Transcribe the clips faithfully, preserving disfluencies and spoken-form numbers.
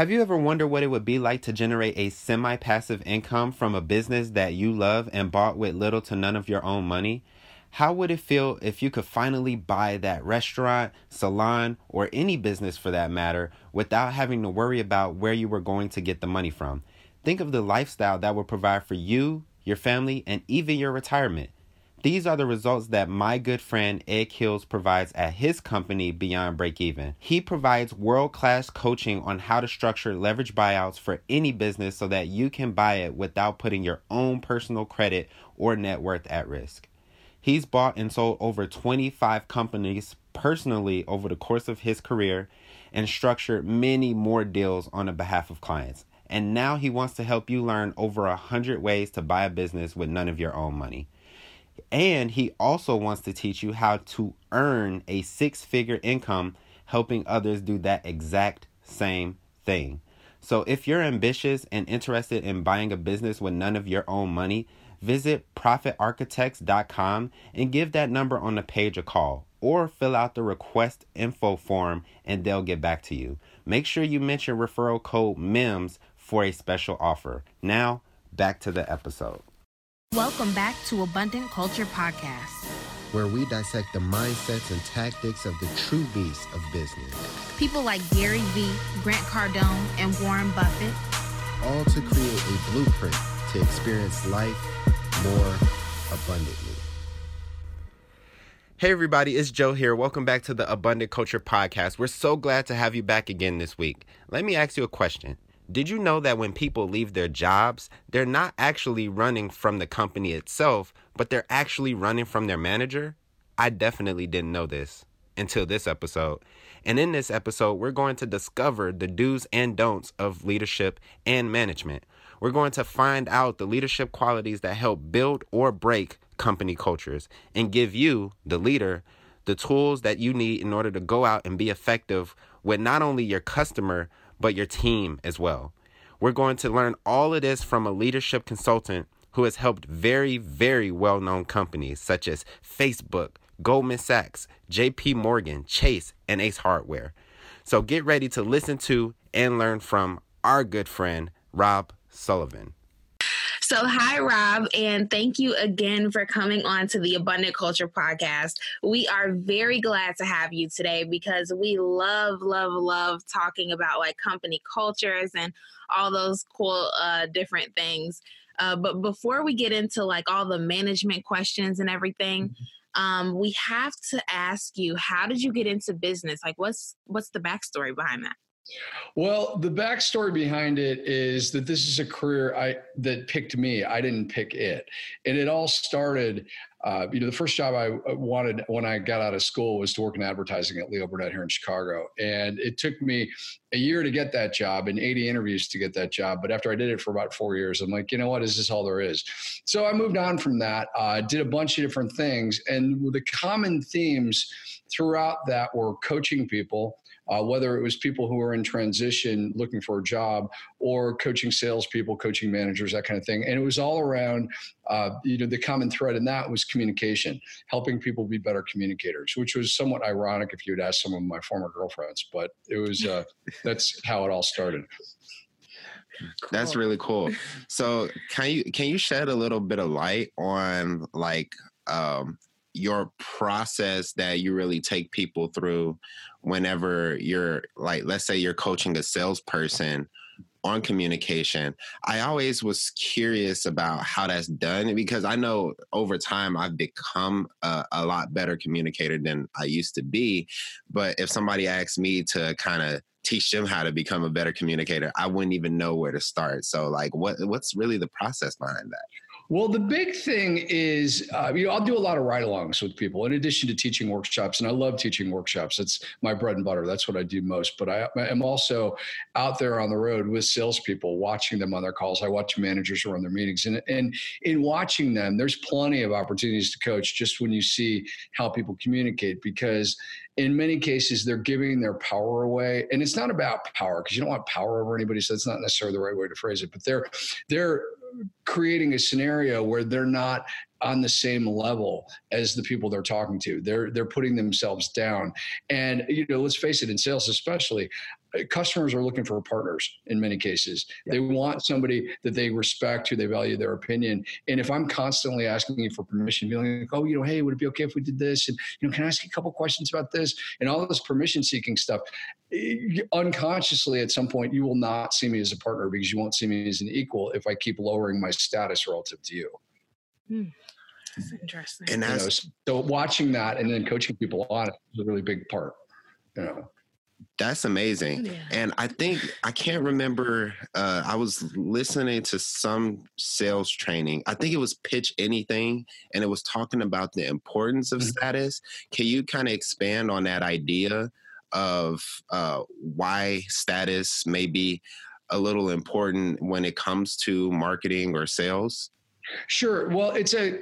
Have you ever wondered what it would be like to generate a semi-passive income from a business that you love and bought with little to none of your own money? How would it feel if you could finally buy that restaurant, salon, or any business for that matter without having to worry about where you were going to get the money from? Think of the lifestyle that will provide for you, your family, and even your retirement. These are the results that my good friend Ed Kills provides at his company, Beyond Breakeven. He provides world-class coaching on how to structure leverage buyouts for any business so that you can buy it without putting your own personal credit or net worth at risk. He's bought and sold over twenty-five companies personally over the course of his career and structured many more deals on the behalf of clients. And now he wants to help you learn over one hundred ways to buy a business with none of your own money. And he also wants to teach you how to earn a six-figure income, helping others do that exact same thing. So if you're ambitious and interested in buying a business with none of your own money, visit Profit Architects dot com and give that number on the page a call, or fill out the request info form and they'll get back to you. Make sure you mention referral code MEMS for a special offer. Now, back to the episode. Welcome back to Abundant Culture Podcast, where we dissect the mindsets and tactics of the true beasts of business. People like Gary Vee, Grant Cardone, and Warren Buffett. All to create a blueprint to experience life more abundantly. Hey everybody, it's Joe here. Welcome back to the Abundant Culture Podcast. We're so glad to have you back again this week. Let me ask you a question. Did you know that when people leave their jobs, they're not actually running from the company itself, but they're actually running from their manager? I definitely didn't know this until this episode. And in this episode, we're going to discover the do's and don'ts of leadership and management. We're going to find out the leadership qualities that help build or break company cultures and give you, the leader, the tools that you need in order to go out and be effective with not only your customer, but your team as well. We're going to learn all of this from a leadership consultant who has helped very, very well-known companies such as Facebook, Goldman Sachs, J P Morgan, Chase, and Ace Hardware. So get ready to listen to and learn from our good friend, Rob Sullivan. So hi, Rob, and thank you again for coming on to the Abundant Culture Podcast. We are very glad to have you today because we love, love, love talking about like company cultures and all those cool uh, different things. Uh, but before we get into like all the management questions and everything, um, we have to ask you, how did you get into business? Like what's what's the backstory behind that? Well, the backstory behind it is that this is a career I that picked me. I didn't pick it. And it all started, uh, you know, the first job I wanted when I got out of school was to work in advertising at Leo Burnett here in Chicago. And it took me a year to get that job and eighty interviews to get that job. But after I did it for about four years, I'm like, you know what, is this all there is? So I moved on from that, uh, did a bunch of different things. And the common themes throughout that were coaching people, Uh, whether it was people who were in transition looking for a job or coaching salespeople, coaching managers, that kind of thing. And it was all around, uh, you know, the common thread in that was communication, helping people be better communicators, which was somewhat ironic if you'd asked some of my former girlfriends, but it was, uh, that's how it all started. Cool. That's really cool. So can you, can you shed a little bit of light on like, um, your process that you really take people through whenever you're like, let's say you're coaching a salesperson on communication? I always was curious about how that's done because I know over time I've become a, a lot better communicator than I used to be. But if somebody asked me to kind of teach them how to become a better communicator, I wouldn't even know where to start. So like, what what's really the process behind that? Well, the big thing is, uh, you know, I'll do a lot of ride-alongs with people in addition to teaching workshops. And I love teaching workshops. That's my bread and butter. That's what I do most. But I am also out there on the road with salespeople, watching them on their calls. I watch managers who run their meetings. And, and in watching them, there's plenty of opportunities to coach just when you see how people communicate, because in many cases, they're giving their power away. And it's not about power, because you don't want power over anybody. So that's not necessarily the right way to phrase it. But they're they're... creating a scenario where they're not on the same level as the people they're talking to. They're they're putting themselves down. And, you know, let's face it, in sales especially, customers are looking for partners in many cases. Yeah. They want somebody that they respect, who they value their opinion. And if I'm constantly asking you for permission, being like, oh, you know, hey, would it be okay if we did this? And, you know, can I ask you a couple questions about this? And all this permission seeking stuff, unconsciously at some point, you will not see me as a partner because you won't see me as an equal if I keep lowering my status relative to you. Mm. That's interesting. And that's, you know, so watching that and then coaching people on it is a really big part, you know. That's amazing. Yeah. And I think, I can't remember, uh, I was listening to some sales training. I think it was Pitch Anything, and it was talking about the importance of mm-hmm. status. Can you kind of expand on that idea of uh, why status may be a little important when it comes to marketing or sales? Sure. Well, it's a,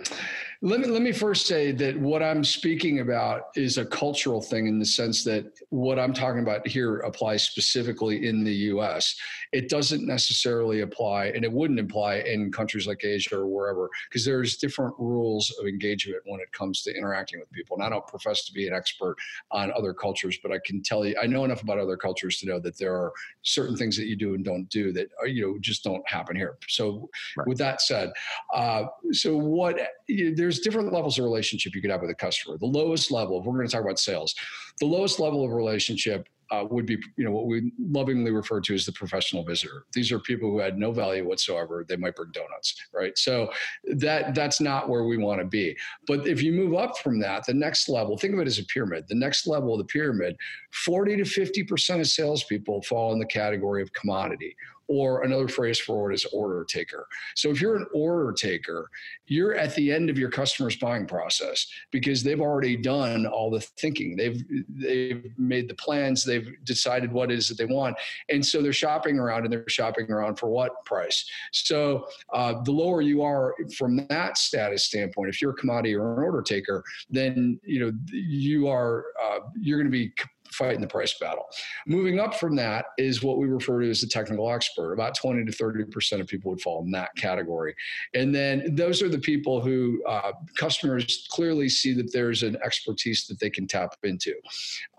let me, let me first say that what I'm speaking about is a cultural thing in the sense that what I'm talking about here applies specifically in the U S. It doesn't necessarily apply, and it wouldn't apply in countries like Asia or wherever, because there's different rules of engagement when it comes to interacting with people. And I don't profess to be an expert on other cultures, but I can tell you, I know enough about other cultures to know that there are certain things that you do and don't do that, you know, just don't happen here. So right. With that said, Uh, so what, you know, there's different levels of relationship you could have with a customer. The lowest level, if we're going to talk about sales, the lowest level of relationship uh, would be, you know, what we lovingly refer to as the professional visitor. These are people who had no value whatsoever. They might bring donuts, right? So that that's not where we want to be. But if you move up from that, the next level, think of it as a pyramid. The next level of the pyramid, forty to fifty percent of salespeople fall in the category of commodity. Or another phrase for it is order taker. So if you're an order taker, you're at the end of your customer's buying process because they've already done all the thinking. They've they've made the plans. They've decided what it is that they want. And so they're shopping around, and they're shopping around for what price? So uh, the lower you are from that status standpoint, if you're a commodity or an order taker, then you know you are uh, you're going to be fighting the price battle. Moving up from that is what we refer to as the technical expert. About twenty to thirty percent of people would fall in that category. And then those are the people who uh, customers clearly see that there's an expertise that they can tap into,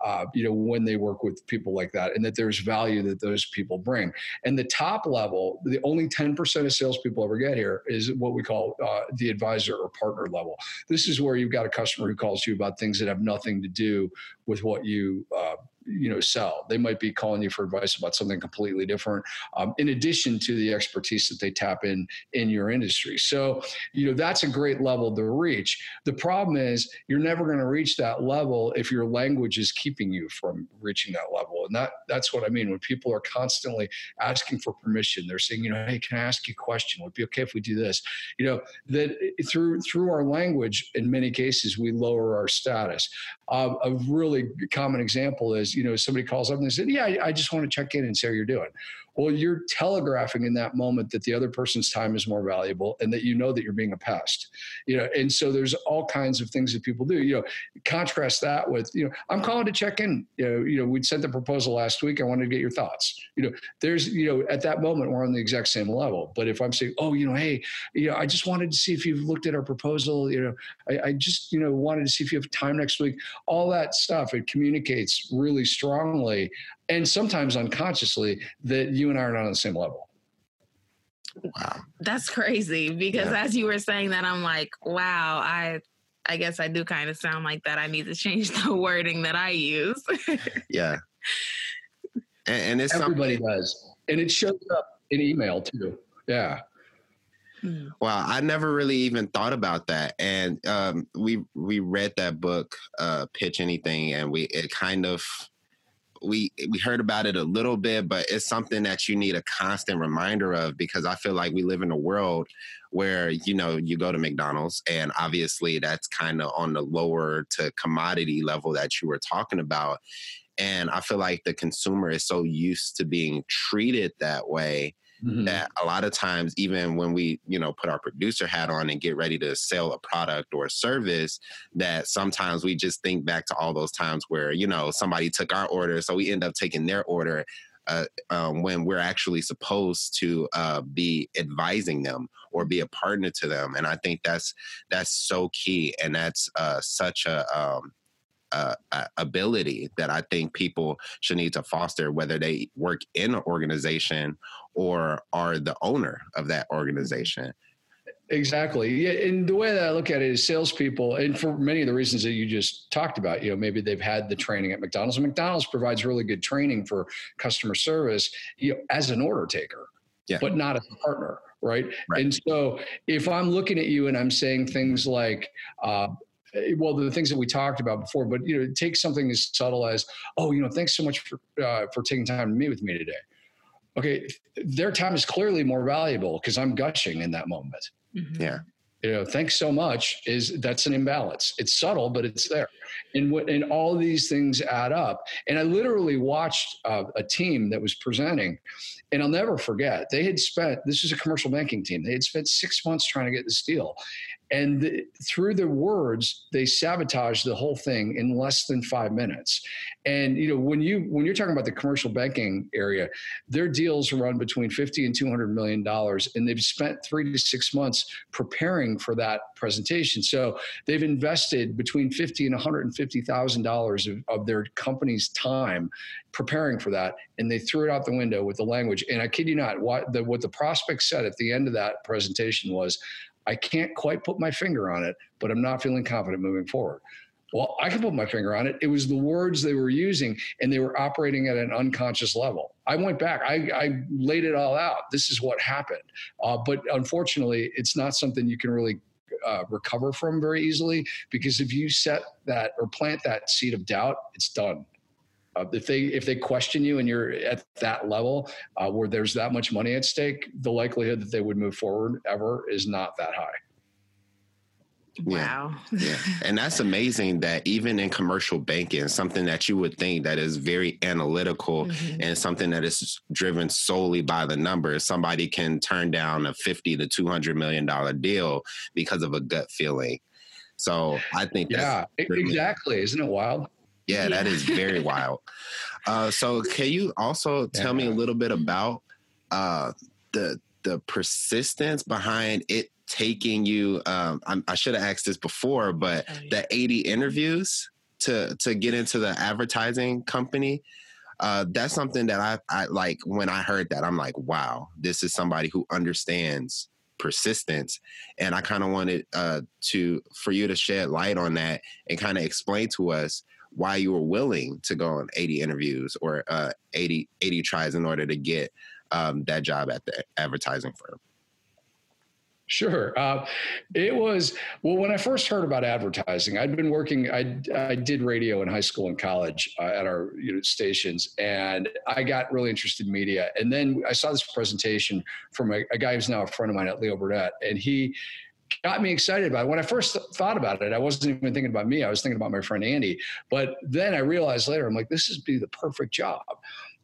uh, you know, when they work with people like that, and that there's value that those people bring. And the top level, the only ten percent of salespeople ever get here, is what we call uh, the advisor or partner level. This is where you've got a customer who calls you about things that have nothing to do with what you uh, you know, sell. They might be calling you for advice about something completely different, um, in addition to the expertise that they tap in in your industry. So, you know, that's a great level to reach. The problem is you're never going to reach that level if your language is keeping you from reaching that level. And that that's what I mean. When people are constantly asking for permission, they're saying, you know, hey, can I ask you a question? Would it be okay if we do this? You know, that through through our language, in many cases, we lower our status. Uh, a really common example is, you know, somebody calls up and they said, yeah, I just want to check in and see how you're doing. Well, you're telegraphing in that moment that the other person's time is more valuable and that you know that you're being a pest, you know, and so there's all kinds of things that people do, you know. Contrast that with, you know, I'm calling to check in, you know, you know, we'd sent the proposal last week. I wanted to get your thoughts. You know, there's, you know, at that moment, we're on the exact same level. But if I'm saying, oh, you know, hey, you know, I just wanted to see if you've looked at our proposal, you know, I, I just, you know, wanted to see if you have time next week, all that stuff, it communicates really strongly. And sometimes unconsciously that you and I are not on the same level. Wow. That's crazy, because yeah. as you were saying that, I'm like, wow, I I guess I do kind of sound like that. I need to change the wording that I use. Yeah. And, and it's everybody something- does. And it shows up in email too. Yeah. Wow, I never really even thought about that. And um, we we read that book, uh, Pitch Anything, and we it kind of we we heard about it a little bit, but it's something that you need a constant reminder of, because I feel like we live in a world where, you know, you go to McDonald's, and obviously that's kind of on the lower to commodity level that you were talking about. And I feel like the consumer is so used to being treated that way. Mm-hmm. That a lot of times, even when we, you know, put our producer hat on and get ready to sell a product or a service, that sometimes we just think back to all those times where, you know, somebody took our order, so we end up taking their order uh, um, when we're actually supposed to uh, be advising them or be a partner to them. And I think that's that's so key, and that's uh, such a um, uh, ability that I think people should need to foster, whether they work in an organization or are the owner of that organization. Exactly. Yeah, and the way that I look at it is salespeople, and for many of the reasons that you just talked about, you know, maybe they've had the training at McDonald's, and McDonald's provides really good training for customer service, you know, as an order taker, yeah. but not as a partner, right? right? And so if I'm looking at you and I'm saying things like, uh, well, the things that we talked about before, but, you know, take something as subtle as, oh, you know, thanks so much for uh, for taking time to meet with me today. Okay, their time is clearly more valuable because I'm gushing in that moment. Mm-hmm. Yeah. You know, thanks so much is that's an imbalance. It's subtle, but it's there. And what, and all these things add up. And I literally watched uh, a team that was presenting, and I'll never forget. They had spent, this is a commercial banking team. They had spent six months trying to get this deal. And the, through their words, they sabotaged the whole thing in less than five minutes. And, you know, when you, when you're talking about the commercial banking area, their deals run between fifty and two hundred million dollars. And they've spent three to six months preparing for that presentation. So they've invested between fifty and one hundred fifty thousand dollars of, of their company's time preparing for that. And they threw it out the window with the language. And I kid you not, what the, what the prospect said at the end of that presentation was, I can't quite put my finger on it, but I'm not feeling confident moving forward. Well, I can put my finger on it. It was the words they were using, and they were operating at an unconscious level. I went back. I, I laid it all out. This is what happened. Uh, but unfortunately, it's not something you can really uh, recover from very easily, because if you set that or plant that seed of doubt, it's done. Uh, if they if they question you and you're at that level uh, where there's that much money at stake, the likelihood that they would move forward ever is not that high. Wow. Yeah. yeah. And that's amazing that even in commercial banking, something that you would think that is very analytical mm-hmm. and something that is driven solely by the numbers, somebody can turn down a fifty to two hundred million dollars deal because of a gut feeling. So I think yeah, that's... Yeah, exactly. Isn't it wild? Yeah, that is very wild. Uh, so can you also tell yeah. me a little bit about uh, the the persistence behind it taking you, um, I, I should have asked this before, but oh, yeah. the eighty interviews to, to get into the advertising company, uh, that's something that I, I like when I heard that, I'm like, wow, this is somebody who understands persistence. And I kind of wanted uh, to for you to shed light on that and kind of explain to us why you were willing to go on eighty interviews or uh, eighty, eighty tries in order to get um, that job at the advertising firm. Sure. Uh, it was, well, when I first heard about advertising, I'd been working, I, I did radio in high school and college uh, at our you know, stations, and I got really interested in media. And then I saw this presentation from a, a guy who's now a friend of mine at Leo Burnett, and he got me excited about it. When I first th- thought about it, I wasn't even thinking about me. I was thinking about my friend Andy. But then I realized later, I'm like, this would be the perfect job.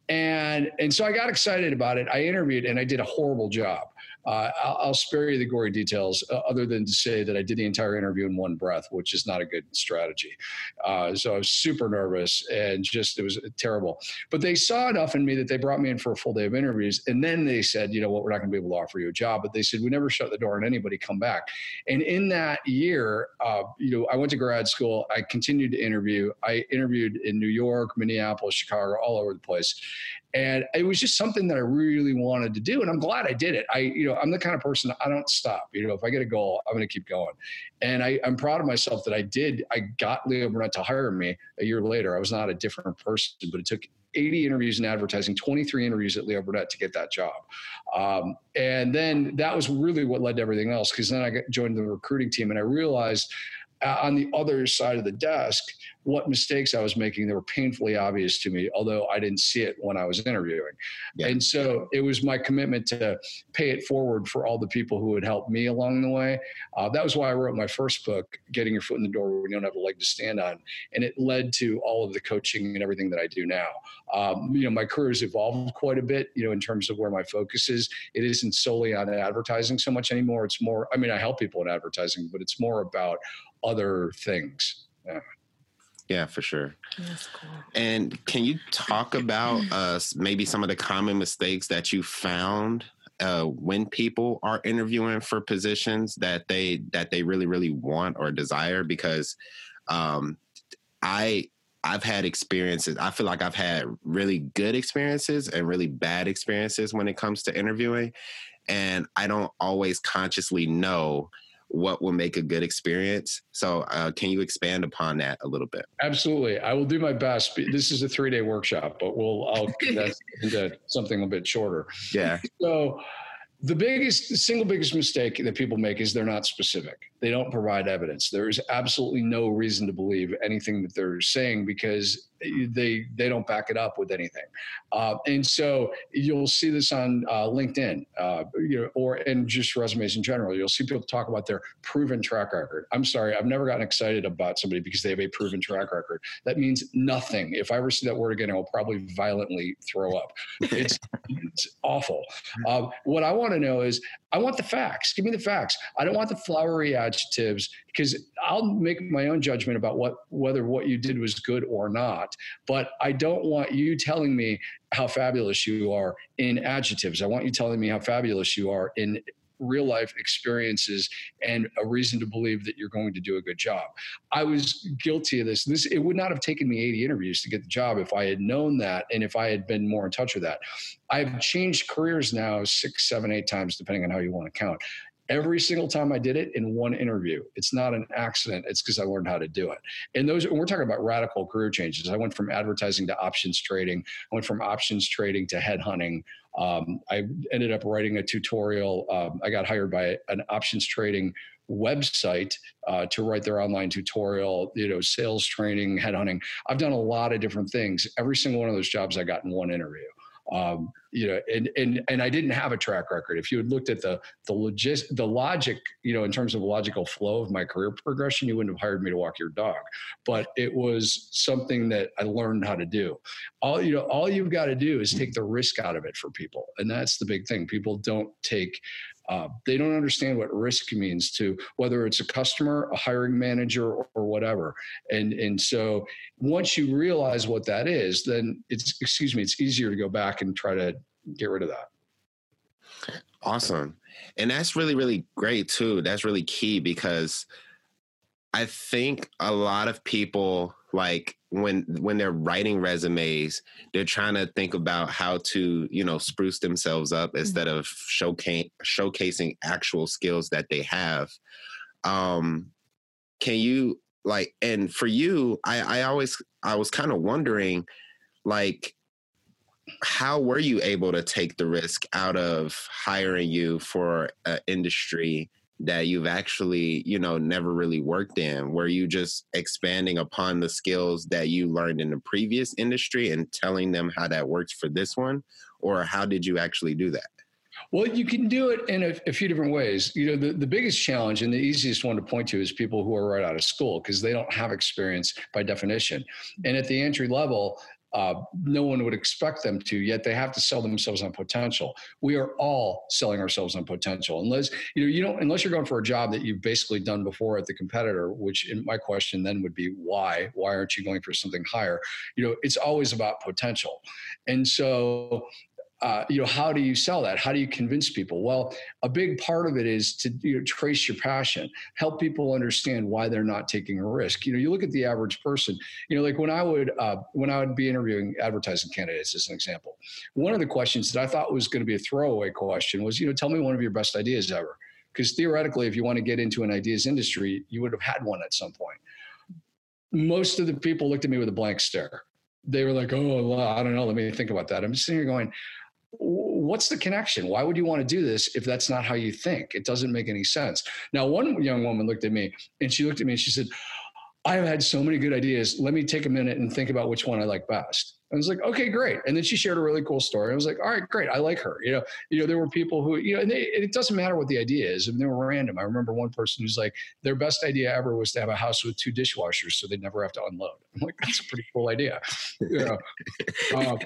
And and so I got excited about it. I interviewed and I did a horrible job. Uh, I'll, I'll spare you the gory details uh, other than to say that I did the entire interview in one breath, which is not a good strategy. Uh, so I was super nervous and just, it was terrible. But they saw enough in me that they brought me in for a full day of interviews. And then they said, you know what, we're not going to be able to offer you a job. But they said, we never shut the door on anybody, come back. And in that year, uh, you know, I went to grad school. I continued to interview. I interviewed in New York, Minneapolis, Chicago, all over the place. And it was just something that I really wanted to do. And I'm glad I did it. I, you know, I'm the kind of person, I don't stop. You know, if I get a goal, I'm going to keep going. And I, I'm proud of myself that I did. I got Leo Burnett to hire me a year later. I was not a different person, but it took eighty interviews in advertising, twenty-three interviews at Leo Burnett to get that job. Um, and then that was really what led to everything else. Because then I got, joined the recruiting team, and I realized uh, on the other side of the desk, what mistakes I was making that were painfully obvious to me, although I didn't see it when I was interviewing. Yeah. And so it was my commitment to pay it forward for all the people who had helped me along the way. Uh, that was why I wrote my first book, Getting Your Foot in the Door When You Don't Have a Leg to Stand On. And it led to all of the coaching and everything that I do now. Um, you know, my career has evolved quite a bit, you know, in terms of where my focus is. It isn't solely on advertising so much anymore. It's more, I mean, I help people in advertising, but it's more about other things. Yeah. Yeah, for sure. That's cool. And can you talk about uh, maybe some of the common mistakes that you found uh, when people are interviewing for positions that they that they really, really want or desire? Because um, I I've had experiences. I feel like I've had really good experiences and really bad experiences when it comes to interviewing. And I don't always consciously know what will make a good experience. So uh, can you expand upon that a little bit? Absolutely. I will do my best. This is a three-day workshop, but we'll I'll condense into something a bit shorter. Yeah. So the biggest, the single biggest mistake that people make is they're not specific. They don't provide evidence. There is absolutely no reason to believe anything that they're saying because they they don't back it up with anything. Uh, and so you'll see this on uh, LinkedIn, uh, you know, or in just resumes in general. You'll see people talk about their proven track record. I'm sorry, I've never gotten excited about somebody because they have a proven track record. That means nothing. If I ever see that word again, I will probably violently throw up. It's, it's awful. Uh, what I want to know is I want the facts. Give me the facts. I don't want the flowery adjectives because I'll make my own judgment about what whether what you did was good or not. But I don't want you telling me how fabulous you are in adjectives. I want you telling me how fabulous you are in real life experiences and a reason to believe that you're going to do a good job. I was guilty of this. This, it would not have taken me eighty interviews to get the job if I had known that and if I had been more in touch with that. I've changed careers now six, seven, eight times, depending on how you want to count. Every single time I did it in one interview. It's not an accident. It's because I learned how to do it. And those, and we're talking about radical career changes. I went from advertising to options trading. I went from options trading to headhunting. Um, I ended up writing a tutorial. Um, I got hired by an options trading website uh, to write their online tutorial, you know, sales training, headhunting. I've done a lot of different things. Every single one of those jobs I got in one interview. Um, you know, and, and, and I didn't have a track record. If you had looked at the, the logis, the logic, you know, in terms of logical flow of my career progression, you wouldn't have hired me to walk your dog, but it was something that I learned how to do. All, you know, all you've got to do is take the risk out of it for people. And that's the big thing. People don't take, uh, they don't understand what risk means to whether it's a customer, a hiring manager or, or whatever. And, and so once you realize what that is, then it's, excuse me, it's easier to go back and try to get rid of that. Awesome. And that's really, really great too. That's really key because I think a lot of people, like when, when they're writing resumes, they're trying to think about how to, you know, spruce themselves up mm-hmm. instead of showcase, showcasing actual skills that they have. Um, can you like, and for you, I, I always, I was kind of wondering like, how were you able to take the risk out of hiring you for an industry that you've actually, you know, never really worked in? Were you just expanding upon the skills that you learned in the previous industry and telling them how that works for this one? Or how did you actually do that? Well, you can do it in a, a few different ways. You know, the, the biggest challenge and the easiest one to point to is people who are right out of school because they don't have experience by definition. And at the entry level, Uh, no one would expect them to, yet they have to sell themselves on potential. We are all selling ourselves on potential. Unless, you know, you don't, unless you're going for a job that you've basically done before at the competitor, which in my question then would be why? Why aren't you going for something higher? You know, it's always about potential. And so Uh, you know, how do you sell that? How do you convince people? Well, a big part of it is to you know, trace your passion, help people understand why they're not taking a risk. You know, you look at the average person, you know, like when I would, uh, when I would be interviewing advertising candidates, as an example, one of the questions that I thought was going to be a throwaway question was, you know, tell me one of your best ideas ever. Because theoretically, if you want to get into an ideas industry, you would have had one at some point. Most of the people looked at me with a blank stare. They were like, oh, well, I don't know. Let me think about that. I'm just sitting here going, what's the connection? Why would you want to do this if that's not how you think? It doesn't make any sense. Now, one young woman looked at me and she looked at me and she said, I've had so many good ideas. Let me take a minute and think about which one I like best. I was like, okay, great. And then she shared a really cool story. I was like, all right, great. I like her. You know, you know, there were people who, you know, and they, it doesn't matter what the idea is. I mean, they were random. I remember one person who's like, their best idea ever was to have a house with two dishwashers so they never have to unload. I'm like, that's a pretty cool idea. You know, um,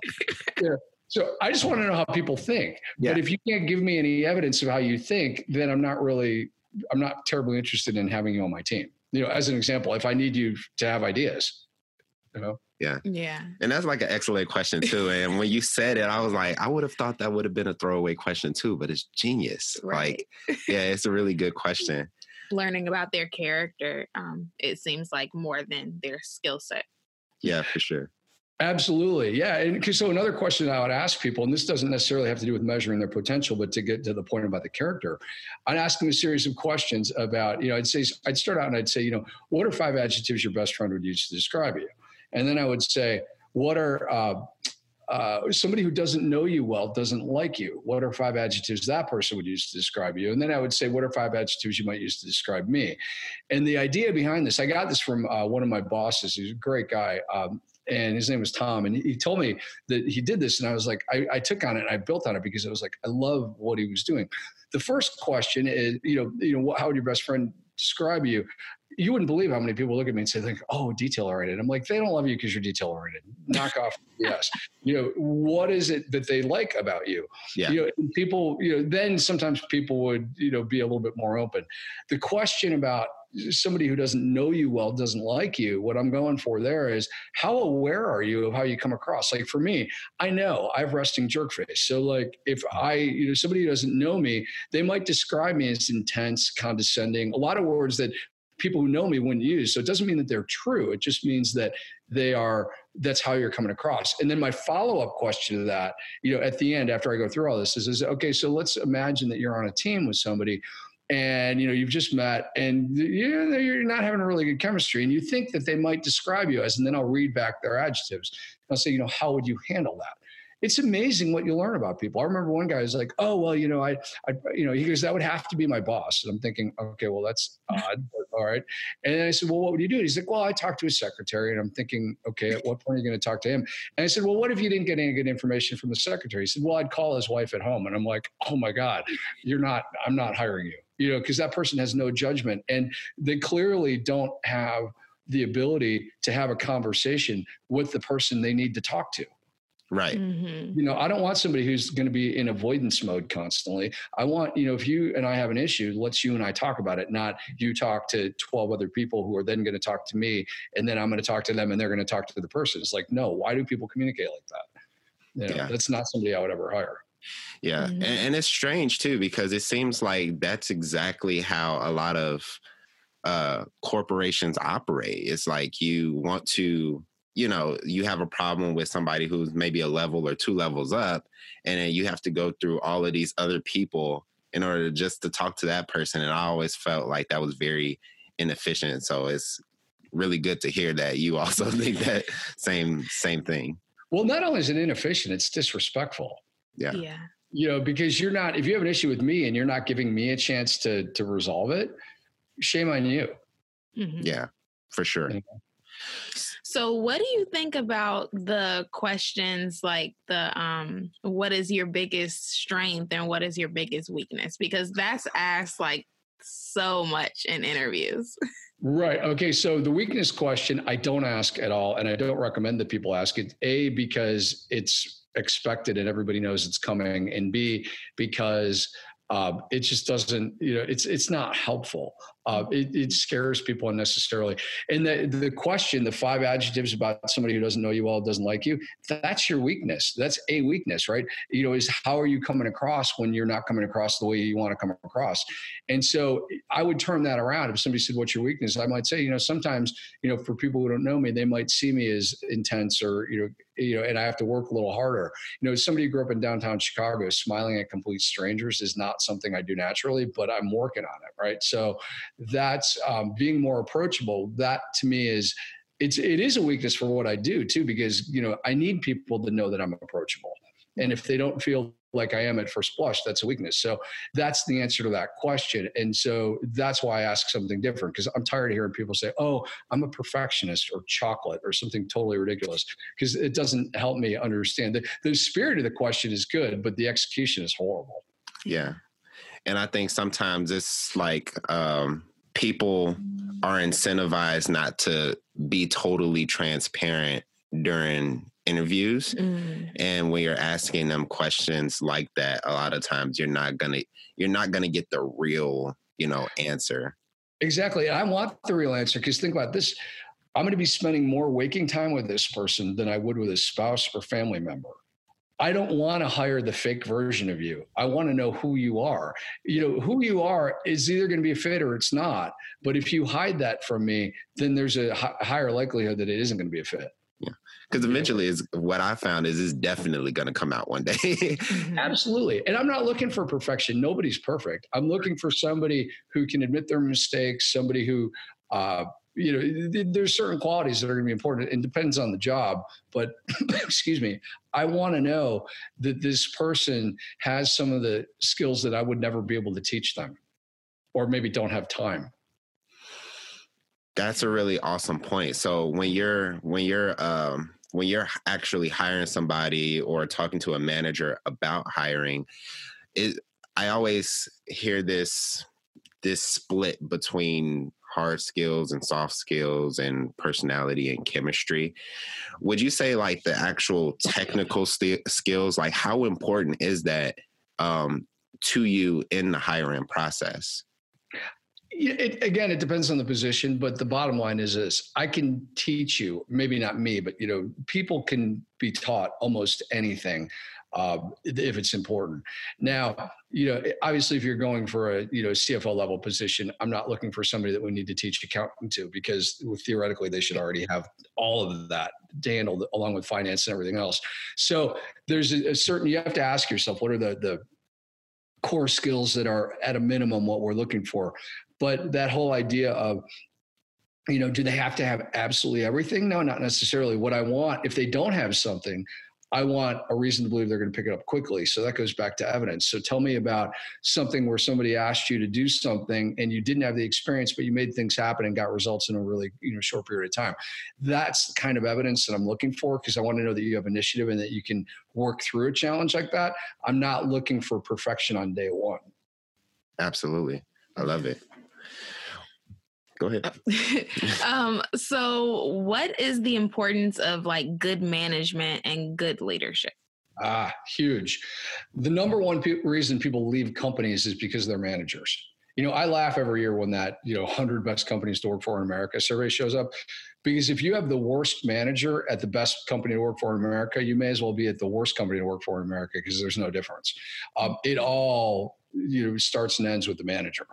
yeah. So I just want to know how people think. Yeah. But if you can't give me any evidence of how you think, then I'm not really, I'm not terribly interested in having you on my team. You know, as an example, if I need you to have ideas, you know? Yeah. Yeah. And that's like an excellent question too. And when you said it, I was like, I would have thought that would have been a throwaway question too, but it's genius. Right. Like, yeah, it's a really good question. learning about their character, um, it seems like, more than their skill set. Yeah, for sure. Absolutely. Yeah. And so another question I would ask people, and this doesn't necessarily have to do with measuring their potential, but to get to the point about the character, I'd ask them a series of questions about, you know, I'd say, I'd start out and I'd say, you know, what are five adjectives your best friend would use to describe you? And then I would say, what are, uh, Uh, somebody who doesn't know you well, doesn't like you. What are five adjectives that person would use to describe you? And then I would say, what are five adjectives you might use to describe me? And the idea behind this, I got this from uh, one of my bosses. He's a great guy. Um, and his name was Tom. And he told me that he did this. And I was like, I, I took on it and I built on it because I was like, I love what he was doing. The first question is, you know, you know, what, how would your best friend describe you? You wouldn't believe how many people look at me and say, like, oh, detail-oriented. I'm like, they don't love you because you're detail-oriented. Knock off. Yes. You know, what is it that they like about you? Yeah. You know, people, you know, then sometimes people would, you know, be a little bit more open. The question about somebody who doesn't know you well, doesn't like you, what I'm going for there is, how aware are you of how you come across? Like for me, I know I have resting jerk face. So like if I, you know, somebody who doesn't know me, they might describe me as intense, condescending, a lot of words that people who know me wouldn't use. So it doesn't mean that they're true. It just means that they are, that's how you're coming across. And then my follow-up question to that, you know, at the end, after I go through all this is, is okay, so let's imagine that you're on a team with somebody and, you know, you've just met and you know, you're not having a really good chemistry and you think that they might describe you as, and then I'll read back their adjectives. I'll say, you know, how would you handle that? It's amazing what you learn about people. I remember one guy was like, oh, well, you know, I, I, you know, he goes, that would have to be my boss. And I'm thinking, okay, well, that's odd, but all right. And then I said, well, what would you do? And he's like, well, I talked to his secretary. And I'm thinking, okay, at what point are you going to talk to him? And I said, well, what if you didn't get any good information from the secretary? He said, well, I'd call his wife at home. And I'm like, oh my God, you're not, I'm not hiring you, you know, because that person has no judgment. And they clearly don't have the ability to have a conversation with the person they need to talk to. Right. Mm-hmm. You know, I don't want somebody who's going to be in avoidance mode constantly. I want, you know, if you and I have an issue, let's you and I talk about it, not you talk to twelve other people who are then going to talk to me and then I'm going to talk to them and they're going to talk to the person. It's like, no, why do people communicate like that? You know, yeah. That's not somebody I would ever hire. Yeah. Mm-hmm. And, and it's strange too, because it seems like that's exactly how a lot of uh, corporations operate. It's like you want to, you know, you have a problem with somebody who's maybe a level or two levels up, and then you have to go through all of these other people in order to just to talk to that person. And I always felt like that was very inefficient. So it's really good to hear that you also think that same, same thing. Well, not only is it inefficient, it's disrespectful. Yeah. Yeah. You know, because you're not, if you have an issue with me and you're not giving me a chance to, to resolve it, shame on you. Mm-hmm. Yeah, for sure. Yeah. So what do you think about the questions like the, um, what is your biggest strength and what is your biggest weakness? Because that's asked like so much in interviews. Right. Okay. So the weakness question, I don't ask at all. And I don't recommend that people ask it, A, because it's expected and everybody knows it's coming, and B, because Um, it just doesn't, you know, it's it's not helpful. Uh, it, it scares people unnecessarily. And the, the question, the five adjectives about somebody who doesn't know you well, doesn't like you, that's your weakness. That's a weakness, right? You know, is how are you coming across when you're not coming across the way you want to come across? And so I would turn that around. If somebody said, what's your weakness? I might say, you know, sometimes, you know, for people who don't know me, they might see me as intense or, you know, you know, and I have to work a little harder. You know, somebody who grew up in downtown Chicago, smiling at complete strangers is not something I do naturally, but I'm working on it. Right. So that's um, being more approachable. That to me is, it's, it is a weakness for what I do too, because, you know, I need people to know that I'm approachable. And if they don't feel like I am at first blush, that's a weakness. So that's the answer to that question. And so that's why I ask something different, because I'm tired of hearing people say, oh, I'm a perfectionist or chocolate or something totally ridiculous, because it doesn't help me understand. The, the spirit of the question is good, but the execution is horrible. Yeah. And I think sometimes it's like um, people are incentivized not to be totally transparent during interviews. Mm. And when you're asking them questions like that, a lot of times you're not going to, you're not going to get the real, you know, answer. Exactly. I want the real answer, because think about this. I'm going to be spending more waking time with this person than I would with a spouse or family member. I don't want to hire the fake version of you. I want to know who you are. You know, who you are is either going to be a fit or it's not. But if you hide that from me, then there's a h- higher likelihood that it isn't going to be a fit. Yeah. Because eventually, is what I found is it's definitely going to come out one day. Absolutely. And I'm not looking for perfection. Nobody's perfect. I'm looking for somebody who can admit their mistakes, somebody who, uh, you know, there's certain qualities that are going to be important. It depends on the job. But excuse me, I want to know that this person has some of the skills that I would never be able to teach them, or maybe don't have time. That's a really awesome point. So when you're when you're um, when you're actually hiring somebody or talking to a manager about hiring, it, I always hear this this split between hard skills and soft skills and personality and chemistry. Would you say like the actual technical st- skills, like how important is that um, to you in the hiring process? It, again, it depends on the position, but the bottom line is this. I can teach you, maybe not me, but, you know, people can be taught almost anything uh, if it's important. Now, you know, obviously, if you're going for a, you know, C F O level position, I'm not looking for somebody that we need to teach accounting to, because theoretically, they should already have all of that handled along with finance and everything else. So there's a, a certain, you have to ask yourself, what are the, the core skills that are at a minimum what we're looking for? But that whole idea of, you know, do they have to have absolutely everything? No, not necessarily. What I want, if they don't have something, I want a reason to believe they're going to pick it up quickly. So that goes back to evidence. So tell me about something where somebody asked you to do something and you didn't have the experience, but you made things happen and got results in a really, you know, short period of time. That's the kind of evidence that I'm looking for, because I want to know that you have initiative and that you can work through a challenge like that. I'm not looking for perfection on day one. Absolutely. I love it. Go ahead. um, so what is the importance of like good management and good leadership? Ah, huge. The number one pe- reason people leave companies is because they're managers. You know, I laugh every year when that, you know, one hundred best companies to work for in America survey shows up, because if you have the worst manager at the best company to work for in America, you may as well be at the worst company to work for in America, because there's no difference. Um, it all, you know, starts and ends with the manager.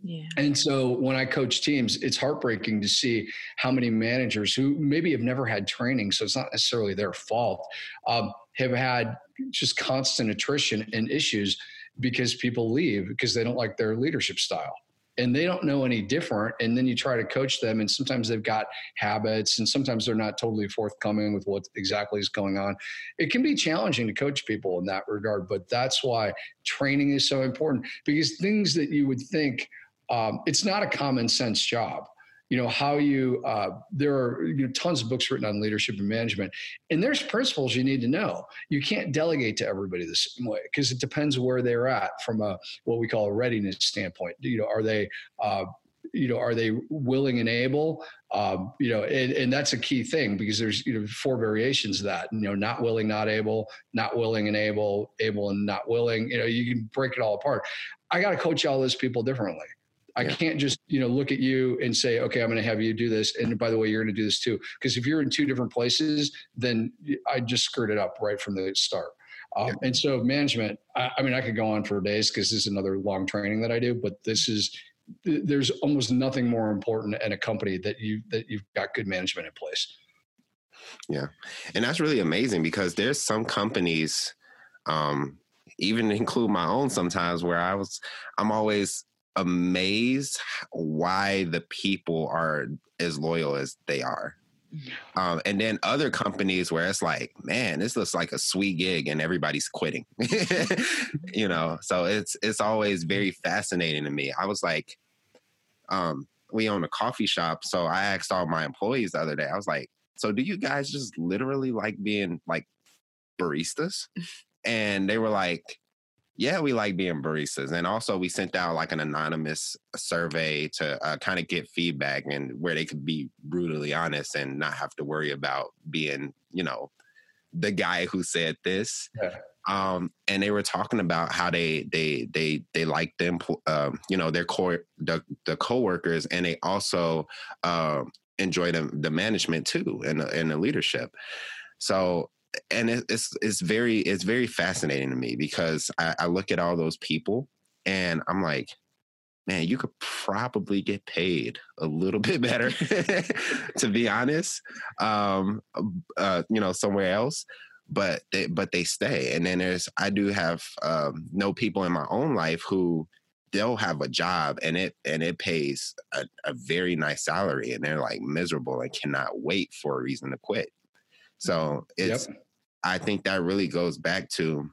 Yeah. And so when I coach teams, it's heartbreaking to see how many managers who maybe have never had training, so it's not necessarily their fault, um, have had just constant attrition and issues because people leave because they don't like their leadership style. And they don't know any different. And then you try to coach them, and sometimes they've got habits, and sometimes they're not totally forthcoming with what exactly is going on. It can be challenging to coach people in that regard, but that's why training is so important, because things that you would think, Um, it's not a common sense job. You know, how you, uh, there are you know, tons of books written on leadership and management, and there's principles you need to know. You can't delegate to everybody the same way, because it depends where they're at from a, what we call a readiness standpoint. You know, are they, uh, you know, are they willing and able? Um, you know, and, and that's a key thing, because there's, you know, four variations of that, you know, not willing, not able, not willing and able, able and not willing. You know, you can break it all apart. I got to coach all those people differently. I can't just, you know, look at you and say, okay, I'm going to have you do this. And by the way, you're going to do this too. Because if you're in two different places, then I just screwed it up right from the start. Um, yeah. And so management, I, I mean, I could go on for days, because this is another long training that I do, but this is, th- there's almost nothing more important in a company that you, that you've got good management in place. Yeah. And that's really amazing, because there's some companies, um, even include my own sometimes, where I was, I'm always amazed why the people are as loyal as they are. Um, and then other companies where it's like, man, this looks like a sweet gig and everybody's quitting, you know? So it's, it's always very fascinating to me. I was like, um, we own a coffee shop. So I asked all my employees the other day, I was like, so do you guys just literally like being like baristas? And they were like, yeah, we like being baristas. And also we sent out like an anonymous survey to uh, kind of get feedback, and where they could be brutally honest and not have to worry about being, you know, the guy who said this. Yeah. Um, and they were talking about how they, they, they, they liked them, um, you know, their core, the, the coworkers, and they also uh, enjoyed the, the management too, and the, and the leadership. So and it, it's it's very it's very fascinating to me, because I, I look at all those people and I'm like, man, you could probably get paid a little bit better, to be honest, um, uh, you know, somewhere else. But they, but they stay. And then there's, I do have um, know people in my own life who they'll have a job and it and it pays a, a very nice salary, and they're like miserable and cannot wait for a reason to quit. So it's, yep. I think that really goes back to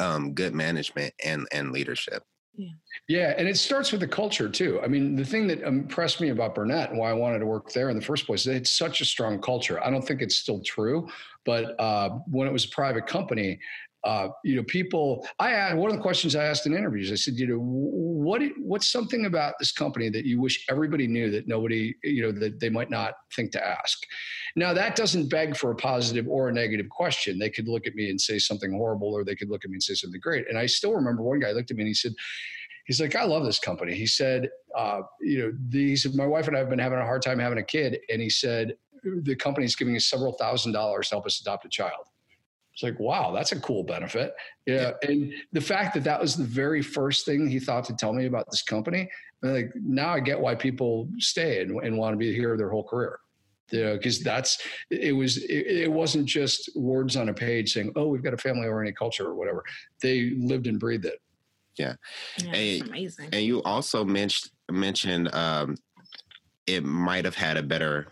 um, good management and, and leadership. Yeah. yeah. And it starts with the culture too. I mean, the thing that impressed me about Burnett and why I wanted to work there in the first place, it's such a strong culture. I don't think it's still true, but uh, when it was a private company, uh, you know, people, I asked, one of the questions I asked in interviews, I said, you know, what, what's something about this company that you wish everybody knew that nobody, you know, that they might not think to ask? Now that doesn't beg for a positive or a negative question. They could look at me and say something horrible, or they could look at me and say something great. And I still remember one guy looked at me and he said, he's like, I love this company. He said, uh, you know, these, my wife and I have been having a hard time having a kid. And he said, the company's giving us several thousand dollars to help us adopt a child. It's like, wow, that's a cool benefit. Yeah. yeah. And the fact that that was the very first thing he thought to tell me about this company, like, now I get why people stay and, and want to be here their whole career. You know, because that's, it was, it, it wasn't just words on a page saying, oh, we've got a family oriented culture or whatever. They lived and breathed it. Yeah. yeah and, that's amazing. And you also mentioned, mentioned um, it might have had a better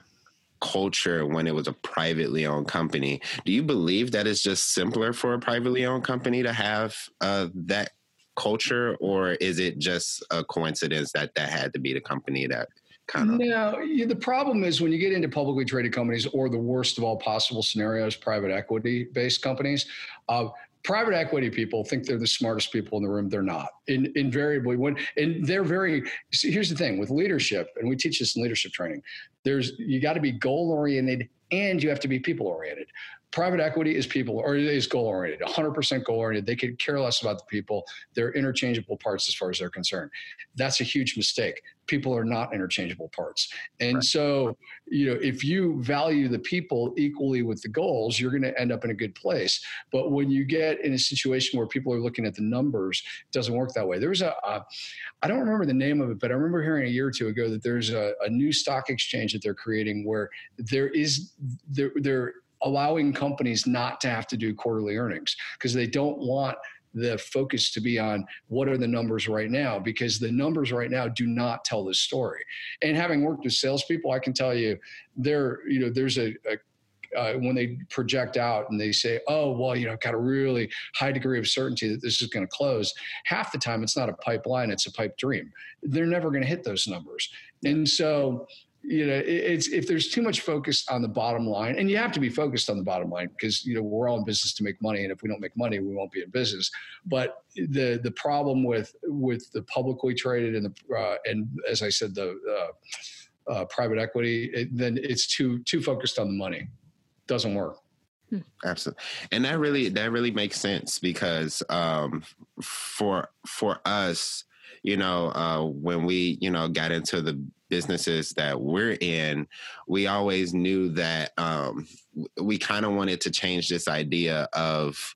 culture when it was a privately owned company. Do you believe that it's just simpler for a privately owned company to have uh, that culture, or is it just a coincidence that that had to be the company that kind of... No, yeah, the problem is when you get into publicly traded companies, or the worst of all possible scenarios, private equity based companies, uh, private equity people think they're the smartest people in the room. They're not. In, invariably, when and they're very. Here's the thing with leadership, and we teach this in leadership training. There's you got to be goal oriented, and you have to be people oriented. Private equity is people, or it is goal oriented, one hundred percent goal oriented. They could care less about the people. They're interchangeable parts as far as they're concerned. That's a huge mistake. People are not interchangeable parts. And right. so, you know, if you value the people equally with the goals, you're going to end up in a good place. But when you get in a situation where people are looking at the numbers, it doesn't work that way. There was a, a I don't remember the name of it, but I remember hearing a year or two ago that there's a, a new stock exchange that they're creating where there is, there, there, allowing companies not to have to do quarterly earnings, because they don't want the focus to be on what are the numbers right now, because the numbers right now do not tell the story. And having worked with salespeople, I can tell you there, you know, there's a, a Uh, when they project out and they say, oh, well, you know, I've got a really high degree of certainty that this is going to close. Half the time, it's not a pipeline, it's a pipe dream. They're never going to hit those numbers. And so, you know, it's if there's too much focus on the bottom line, and you have to be focused on the bottom line, because, you know, we're all in business to make money. And if we don't make money, we won't be in business. But the the problem with with the publicly traded and, the uh, and as I said, the uh, uh, private equity, it, then it's too too focused on the money. Doesn't work. Absolutely. And that really, that really makes sense, because um, for, for us, you know, uh, when we, you know, got into the businesses that we're in, we always knew that um, we kind of wanted to change this idea of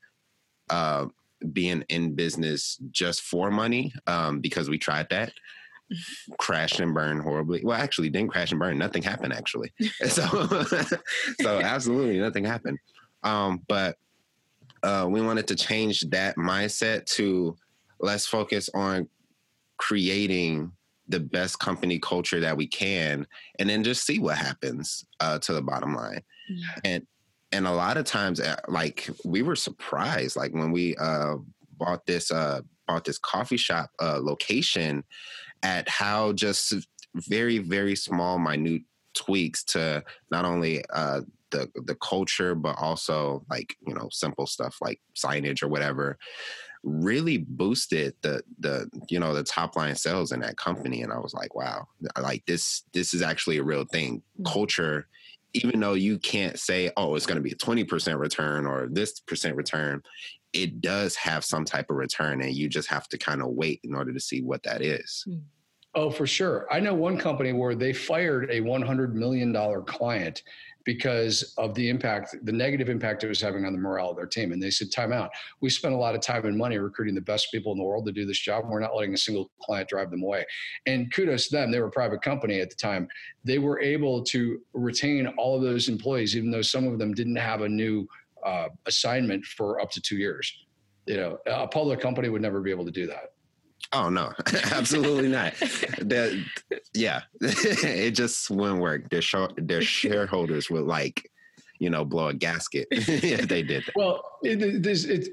uh, being in business just for money, um, because we tried that. Crashed and burned horribly. Well, actually, didn't crash and burn. Nothing happened, actually. So, so absolutely nothing happened. Um, but uh, we wanted to change that mindset to let's focus on creating the best company culture that we can, and then just see what happens uh, to the bottom line. Yeah. And and a lot of times, like, we were surprised, like when we uh, bought this uh, bought this coffee shop uh, location. At how just very, very small, minute tweaks to not only uh, the the culture, but also, like, you know, simple stuff like signage or whatever, really boosted the the you know the top line sales in that company. And I was like, wow, like this this is actually a real thing. Culture, even though you can't say, oh, it's going to be a twenty percent return or this percent return, it does have some type of return, and you just have to kind of wait in order to see what that is. Oh, for sure. I know one company where they fired a one hundred million dollars client because of the impact, the negative impact it was having on the morale of their team. And they said, time out. We spent a lot of time and money recruiting the best people in the world to do this job. We're not letting a single client drive them away. And kudos to them. They were a private company at the time. They were able to retain all of those employees, even though some of them didn't have a new uh, assignment for up to two years. You know, a public company would never be able to do that. Oh, no, absolutely not. That, yeah, it just wouldn't work. Their, sh- their shareholders would, like, you know, blow a gasket if they did that. Well, it, it, it,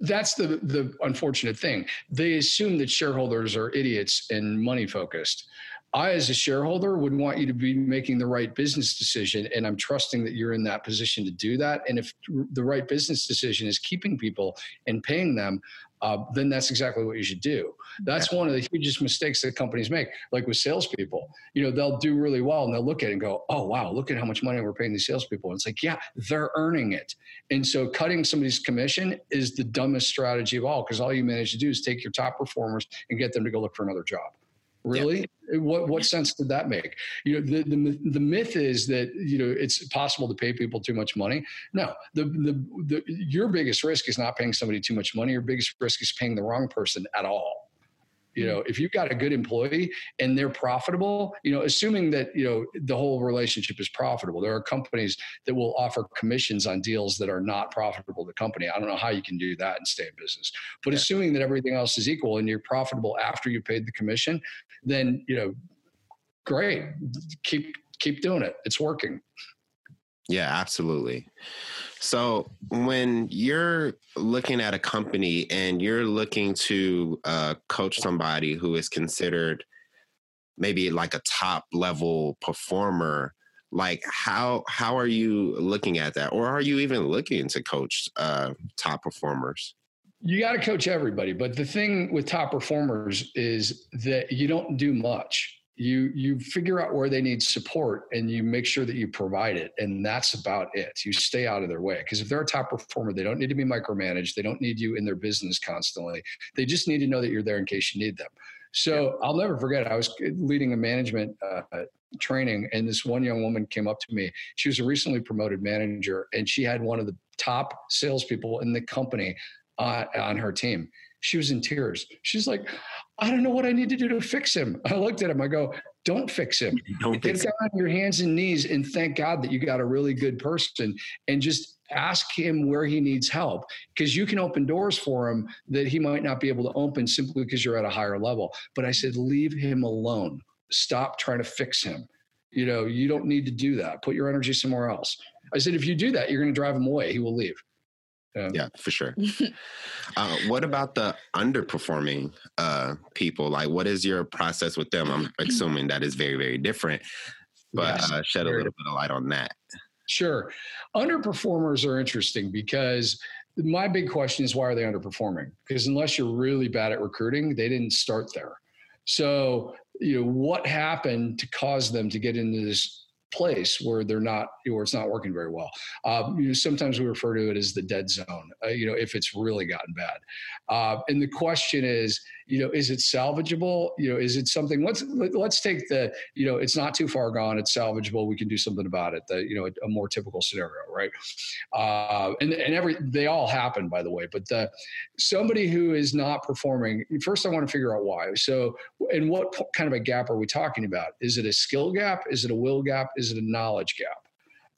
that's the, the unfortunate thing. They assume that shareholders are idiots and money focused. I, as a shareholder, would want you to be making the right business decision, and I'm trusting that you're in that position to do that. And if the right business decision is keeping people and paying them, uh, then that's exactly what you should do. That's one of the hugest mistakes that companies make, like with salespeople. You know, they'll do really well, and they'll look at it and go, oh, wow, look at how much money we're paying these salespeople. And it's like, yeah, they're earning it. And so cutting somebody's commission is the dumbest strategy of all, because all you manage to do is take your top performers and get them to go look for another job. Really? Yeah. What what sense did that make? You know, the, the the myth is that, you know, it's possible to pay people too much money. No, the, the the your biggest risk is not paying somebody too much money. Your biggest risk is paying the wrong person at all. You know, if you've got a good employee and they're profitable, you know, assuming that, you know, the whole relationship is profitable. There are companies that will offer commissions on deals that are not profitable to the company. I don't know how you can do that and stay in business. But yeah. Assuming that everything else is equal and you're profitable after you paid the commission, then, you know, great. Keep keep doing it. It's working. Yeah, absolutely. So when you're looking at a company and you're looking to uh, coach somebody who is considered maybe like a top level performer, like how how are you looking at that? Or are you even looking to coach uh, top performers? You got to coach everybody. But the thing with top performers is that you don't do much. You you figure out where they need support and you make sure that you provide it. And that's about it. You stay out of their way. Because if they're a top performer, they don't need to be micromanaged. They don't need you in their business constantly. They just need to know that you're there in case you need them. So yeah. I'll never forget, I was leading a management uh, training and this one young woman came up to me. She was a recently promoted manager and she had one of the top salespeople in the company uh, on her team. She was in tears. She's like, I don't know what I need to do to fix him. I looked at him. I go, don't fix him. Don't fix Get down him. on your hands and knees and thank God that you got a really good person and just ask him where he needs help because you can open doors for him that he might not be able to open simply because you're at a higher level. But I said, leave him alone. Stop trying to fix him. You know, you don't need to do that. Put your energy somewhere else. I said, if you do that, you're going to drive him away. He will leave. Yeah. yeah, for sure. uh, what about the underperforming uh, people? Like, what is your process with them? I'm assuming that is very, very different, but yes, uh, shed a little bit of light on that. Sure. Underperformers are interesting because my big question is, why are they underperforming? Because unless you're really bad at recruiting, they didn't start there. So, you know, what happened to cause them to get into this place where they're not, or it's not working very well. Um, you know, sometimes we refer to it as the dead zone, uh, you know, if it's really gotten bad. Uh, and the question is, you know, is it salvageable? You know, is it something, let's, let's take the, you know, it's not too far gone. It's salvageable. We can do something about it. The, you know, a, a more typical scenario, right? Uh, and, and every, they all happen, by the way, but the, somebody who is not performing, first I want to figure out why. So, and what kind of a gap are we talking about? Is it a skill gap? Is it a will gap? Is it a knowledge gap?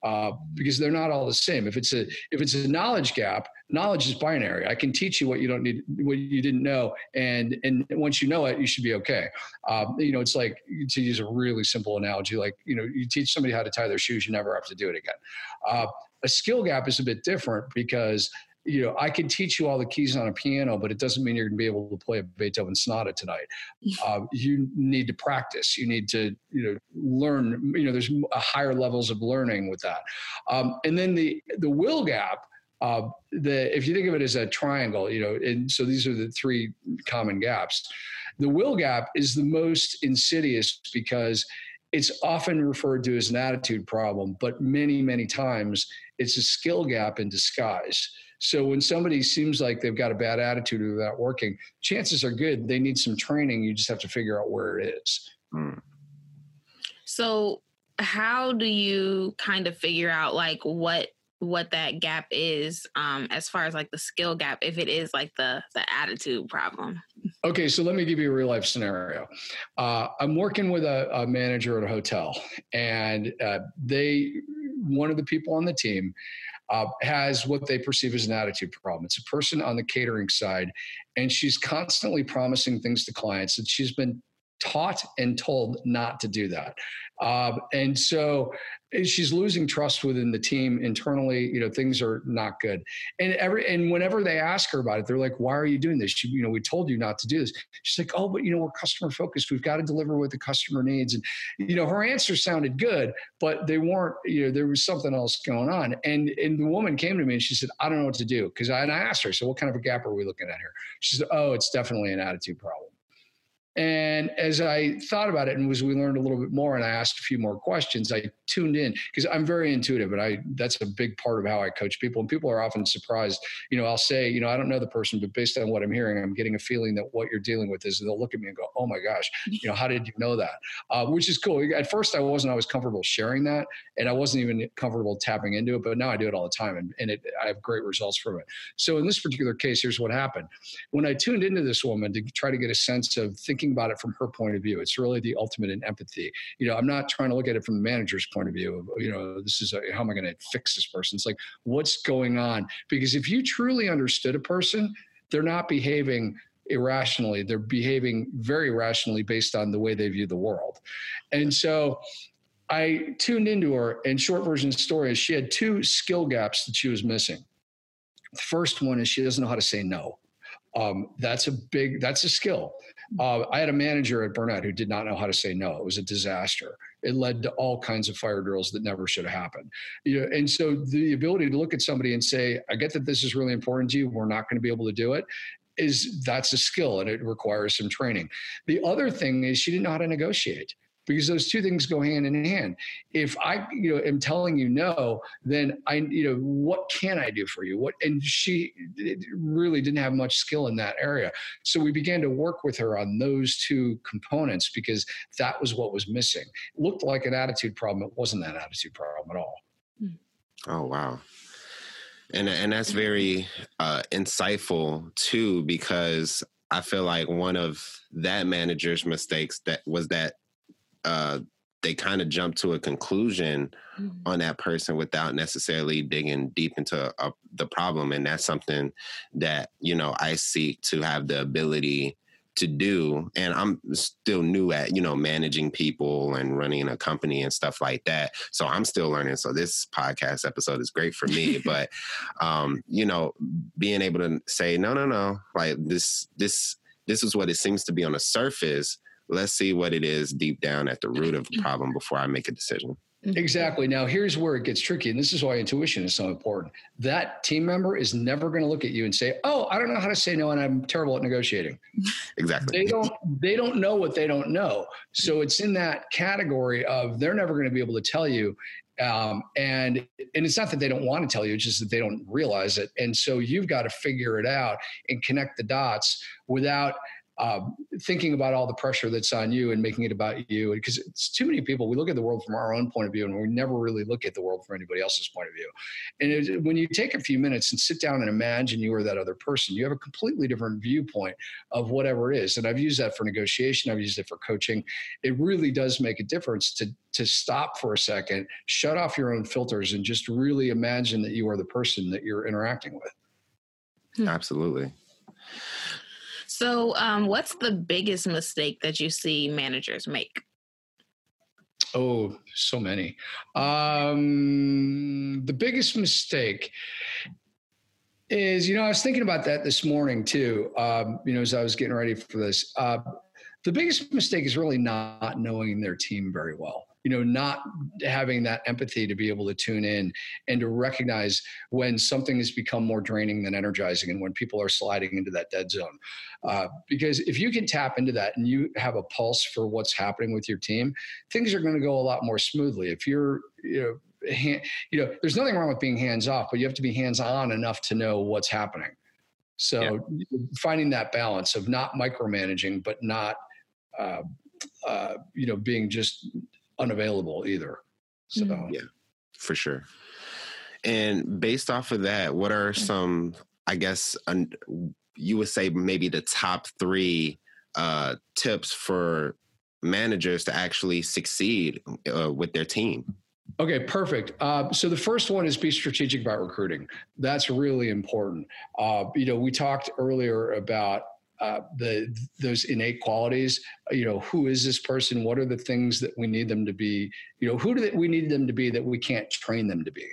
Uh, because they're not all the same. If it's a if it's a knowledge gap, knowledge is binary. I can teach you what you don't need, what you didn't know, and and once you know it, you should be okay. Um, you know, it's like, to use a really simple analogy, like, you know, you teach somebody how to tie their shoes, you never have to do it again. Uh, a skill gap is a bit different because, you know, I can teach you all the keys on a piano, but it doesn't mean you're going to be able to play a Beethoven sonata tonight. Uh, you need to practice. You need to, you know, learn. You know, there's higher levels of learning with that. Um, and then the the will gap. Uh, the if you think of it as a triangle, you know, and so these are the three common gaps. The will gap is the most insidious because it's often referred to as an attitude problem, but many, many times it's a skill gap in disguise. So when somebody seems like they've got a bad attitude or they're not working, chances are good they need some training. You just have to figure out where it is. So how do you kind of figure out like what what that gap is um, as far as like the skill gap, if it is like the the attitude problem? Okay, so let me give you a real life scenario. Uh, I'm working with a, a manager at a hotel, and uh, they one of the people on the team uh, has what they perceive as an attitude problem. It's a person on the catering side, and she's constantly promising things to clients that she's been taught and told not to do that. Uh, and so she's losing trust within the team internally. You know, things are not good. And every and whenever they ask her about it, they're like, why are you doing this? She, you know, we told you not to do this. She's like, oh, but you know, we're customer focused. We've got to deliver what the customer needs. And, you know, her answers sounded good, but they weren't, you know, there was something else going on. And and the woman came to me and she said, I don't know what to do. Because I, and I asked her, so what kind of a gap are we looking at here? She said, oh, it's definitely an attitude problem. And as I thought about it and as we learned a little bit more and I asked a few more questions, I tuned in because I'm very intuitive and I that's a big part of how I coach people. And people are often surprised. You know, I'll say, you know, I don't know the person, but based on what I'm hearing, I'm getting a feeling that what you're dealing with is, and they'll look at me and go, oh my gosh, you know, how did you know that? Uh, which is cool. At first I wasn't always comfortable sharing that and I wasn't even comfortable tapping into it, but now I do it all the time and, and it, I have great results from it. So in this particular case, here's what happened. When I tuned into this woman to try to get a sense of thinking about it from her point of view. It's really the ultimate in empathy. You know, I'm not trying to look at it from the manager's point of view. Of, you know, this is a, how am I going to fix this person? It's like, what's going on? Because if you truly understood a person, they're not behaving irrationally. They're behaving very rationally based on the way they view the world. And so I tuned into her, and short version of the story is she had two skill gaps that she was missing. The first one is she doesn't know how to say no. Um, that's a big, that's a skill. Uh, I had a manager at Burnett who did not know how to say no. It was a disaster. It led to all kinds of fire drills that never should have happened. You know, and so the ability to look at somebody and say, I get that this is really important to you. We're not going to be able to do it. Is that's a skill and it requires some training. The other thing is she didn't know how to negotiate. Because those two things go hand in hand. If I, you know, am telling you no, then I, you know, what can I do for you? What? And she really didn't have much skill in that area. So we began to work with her on those two components because that was what was missing. It looked like an attitude problem. It wasn't that attitude problem at all. Oh, wow. And and that's very uh, insightful too, because I feel like one of that manager's mistakes that was that Uh, they kind of jump to a conclusion mm-hmm. on that person without necessarily digging deep into a, the problem. And that's something that, you know, I seek to have the ability to do. And I'm still new at, you know, managing people and running a company and stuff like that. So I'm still learning. So this podcast episode is great for me, but, um, you know, being able to say, no, no, no, like this, this, this is what it seems to be on the surface. Let's see what it is deep down at the root of the problem before I make a decision. Exactly. Now, here's where it gets tricky. And this is why intuition is so important. That team member is never going to look at you and say, oh, I don't know how to say no, and I'm terrible at negotiating. Exactly. They don't, they don't know what they don't know. So it's in that category of they're never going to be able to tell you. Um, and, and it's not that they don't want to tell you, it's just that they don't realize it. And so you've got to figure it out and connect the dots without Uh, thinking about all the pressure that's on you and making it about you. Because it's too many people, we look at the world from our own point of view and we never really look at the world from anybody else's point of view. And it, when you take a few minutes and sit down and imagine you are that other person, you have a completely different viewpoint of whatever it is. And I've used that for negotiation. I've used it for coaching. It really does make a difference to, to stop for a second, shut off your own filters, and just really imagine that you are the person that you're interacting with. Hmm. Absolutely. So um, what's the biggest mistake that you see managers make? Oh, so many. Um, the biggest mistake is, you know, I was thinking about that this morning too, um, you know, as I was getting ready for this. Uh, the biggest mistake is really not knowing their team very well. You know, not having that empathy to be able to tune in and to recognize when something has become more draining than energizing and when people are sliding into that dead zone. Uh, because if you can tap into that and you have a pulse for what's happening with your team, things are going to go a lot more smoothly. If you're, you know, hand, you know, there's nothing wrong with being hands off, but you have to be hands on enough to know what's happening. So yeah. Finding that balance of not micromanaging, but not, uh, uh, you know, being just unavailable either. So yeah, for sure. And based off of that, what are some, I guess, un, you would say maybe the top three uh, tips for managers to actually succeed uh, with their team? Okay, perfect. Uh, so the first one is be strategic about recruiting. That's really important. Uh, you know, we talked earlier about uh, the those innate qualities. You know, who is this person? What are the things that we need them to be? You know, who do we need them to be that we can't train them to be?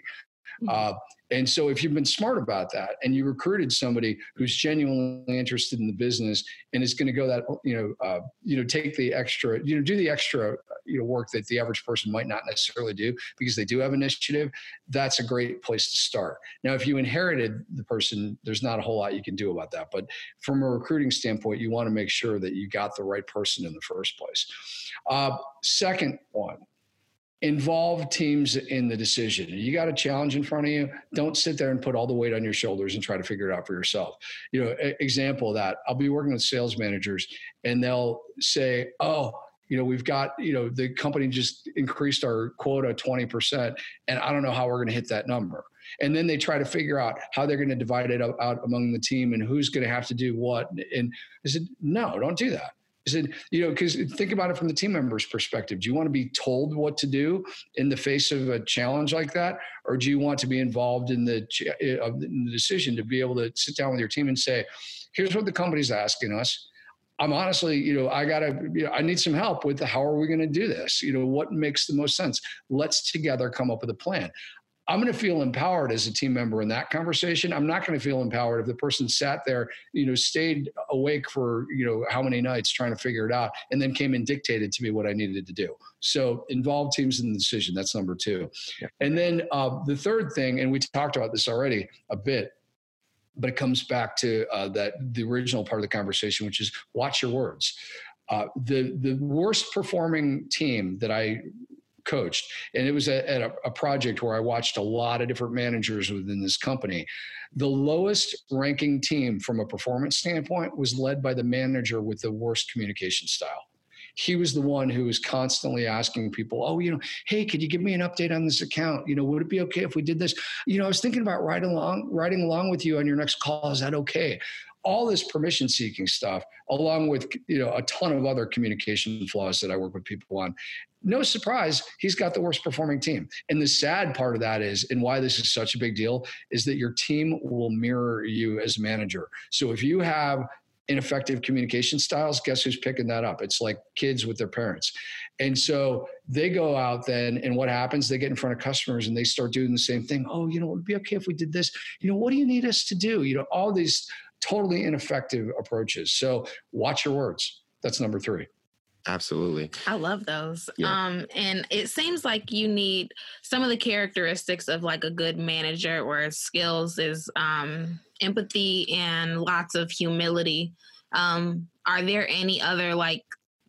Uh, and so if you've been smart about that and you recruited somebody who's genuinely interested in the business and is going to go that, you know, uh, you know, take the extra, you know, do the extra, you know, work that the average person might not necessarily do because they do have initiative, that's a great place to start. Now, if you inherited the person, there's not a whole lot you can do about that. But from a recruiting standpoint, you want to make sure that you got the right person in the first place. Uh, second one. Involve teams in the decision. You got a challenge in front of you. Don't sit there and put all the weight on your shoulders and try to figure it out for yourself. You know, example of that, I'll be working with sales managers and they'll say, oh, you know, we've got, you know, the company just increased our quota twenty percent and I don't know how we're going to hit that number. And then they try to figure out how they're going to divide it out among the team and who's going to have to do what. And I said, no, don't do that. I said, you know, because think about it from the team member's perspective. Do you want to be told what to do in the face of a challenge like that? Or do you want to be involved in the, in the decision to be able to sit down with your team and say, here's what the company's asking us. I'm honestly, you know, I got to, you know, I need some help with the, how are we going to do this? You know, what makes the most sense? Let's together come up with a plan. I'm going to feel empowered as a team member in that conversation. I'm not going to feel empowered if the person sat there, you know, stayed awake for, you know, how many nights trying to figure it out and then came and dictated to me what I needed to do. So involve teams in the decision. That's number two. Yeah. And then uh, the third thing, and we talked about this already a bit, but it comes back to uh, that the original part of the conversation, which is watch your words. Uh, the, the worst performing team that I coached. And it was a, at a, a project where I watched a lot of different managers within this company. The lowest ranking team from a performance standpoint was led by the manager with the worst communication style. He was the one who was constantly asking people, oh, you know, hey, could you give me an update on this account? You know, would it be okay if we did this? You know, I was thinking about riding along, riding along with you on your next call. Is that okay? All this permission seeking stuff, along with, you know, a ton of other communication flaws that I work with people on. No surprise, he's got the worst performing team. And the sad part of that is, and why this is such a big deal, is that your team will mirror you as a manager. So if you have ineffective communication styles, guess who's picking that up? It's like kids with their parents. And so they go out then, and what happens? They get in front of customers and they start doing the same thing. Oh, you know, it would be okay if we did this. You know, what do you need us to do? You know, all these totally ineffective approaches. So watch your words. That's number three. Absolutely. I love those. Yeah. Um, and it seems like you need some of the characteristics of like a good manager or skills is um, empathy and lots of humility. Um, are there any other like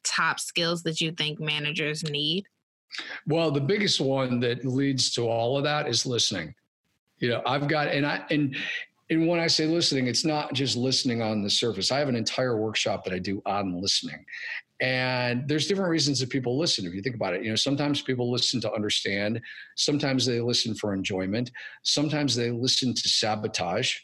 top skills that you think managers need? Well, the biggest one that leads to all of that is listening. You know, I've got, and I, and And when I say listening, it's not just listening on the surface. I have an entire workshop that I do on listening. And there's different reasons that people listen. If you think about it, you know, sometimes people listen to understand. Sometimes they listen for enjoyment. Sometimes they listen to sabotage.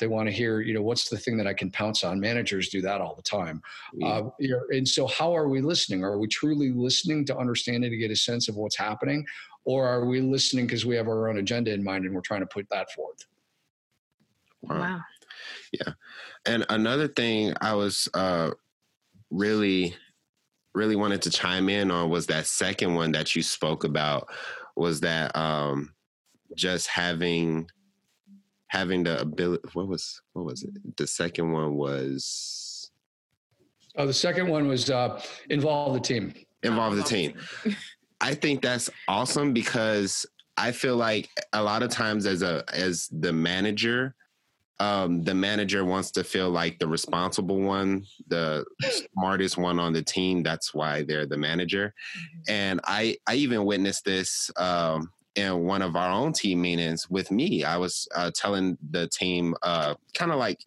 They want to hear, you know, what's the thing that I can pounce on? Managers do that all the time. Yeah. Uh, you know, and so how are we listening? Are we truly listening to understand and to get a sense of what's happening? Or are we listening because we have our own agenda in mind and we're trying to put that forth? Wow. wow. Yeah. And another thing I was uh, really, really wanted to chime in on was that second one that you spoke about was that um, just having, having the ability, what was, what was it? The second one was. Oh, the second one was uh, involve the team. Involve the team. I think that's awesome because I feel like a lot of times as a, as the manager, Um, the manager wants to feel like the responsible one, the smartest one on the team. That's why they're the manager. And I, I even witnessed this um, in one of our own team meetings with me. I was uh, telling the team uh, kind of like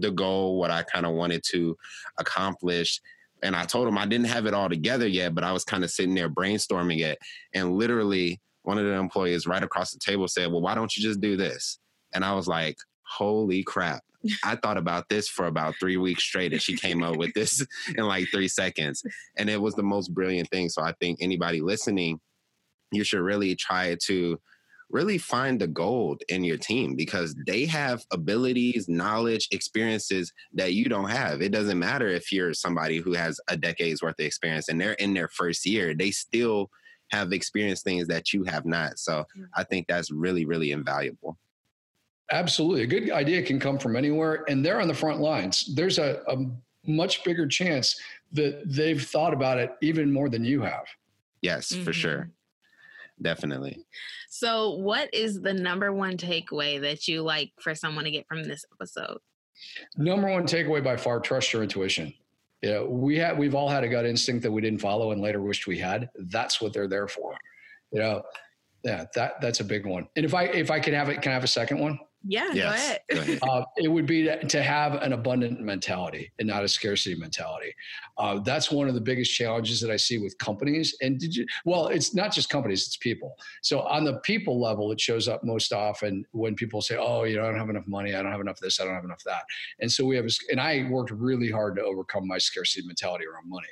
the goal, what I kind of wanted to accomplish. And I told him I didn't have it all together yet, but I was kind of sitting there brainstorming it. And literally one of the employees right across the table said, well, why don't you just do this? And I was like, holy crap. I thought about this for about three weeks straight, and she came up with this in like three seconds. And it was the most brilliant thing. So I think anybody listening, you should really try to really find the gold in your team, because they have abilities, knowledge, experiences that you don't have. It doesn't matter if you're somebody who has a decade's worth of experience and they're in their first year, they still have experienced things that you have not. So I think that's really, really invaluable. Absolutely. A good idea can come from anywhere, and they're on the front lines. There's a, a much bigger chance that they've thought about it even more than you have. Yes, mm-hmm. for sure. Definitely. So what is the number one takeaway that you like for someone to get from this episode? Number one takeaway by far, trust your intuition. You know, we have, we've all had a gut instinct that we didn't follow and later wished we had. That's what they're there for. You know, yeah, that, that's a big one. And if I, if I could have it, can I have a second one? Yeah, yes. Go ahead. uh, it would be to, to have an abundant mentality and not a scarcity mentality. Uh, that's one of the biggest challenges that I see with companies. And did you, well, it's not just companies, it's people. So on the people level, it shows up most often when people say, oh, you know, I don't have enough money. I don't have enough of this. I don't have enough of that. And so we have, and I worked really hard to overcome my scarcity mentality around money.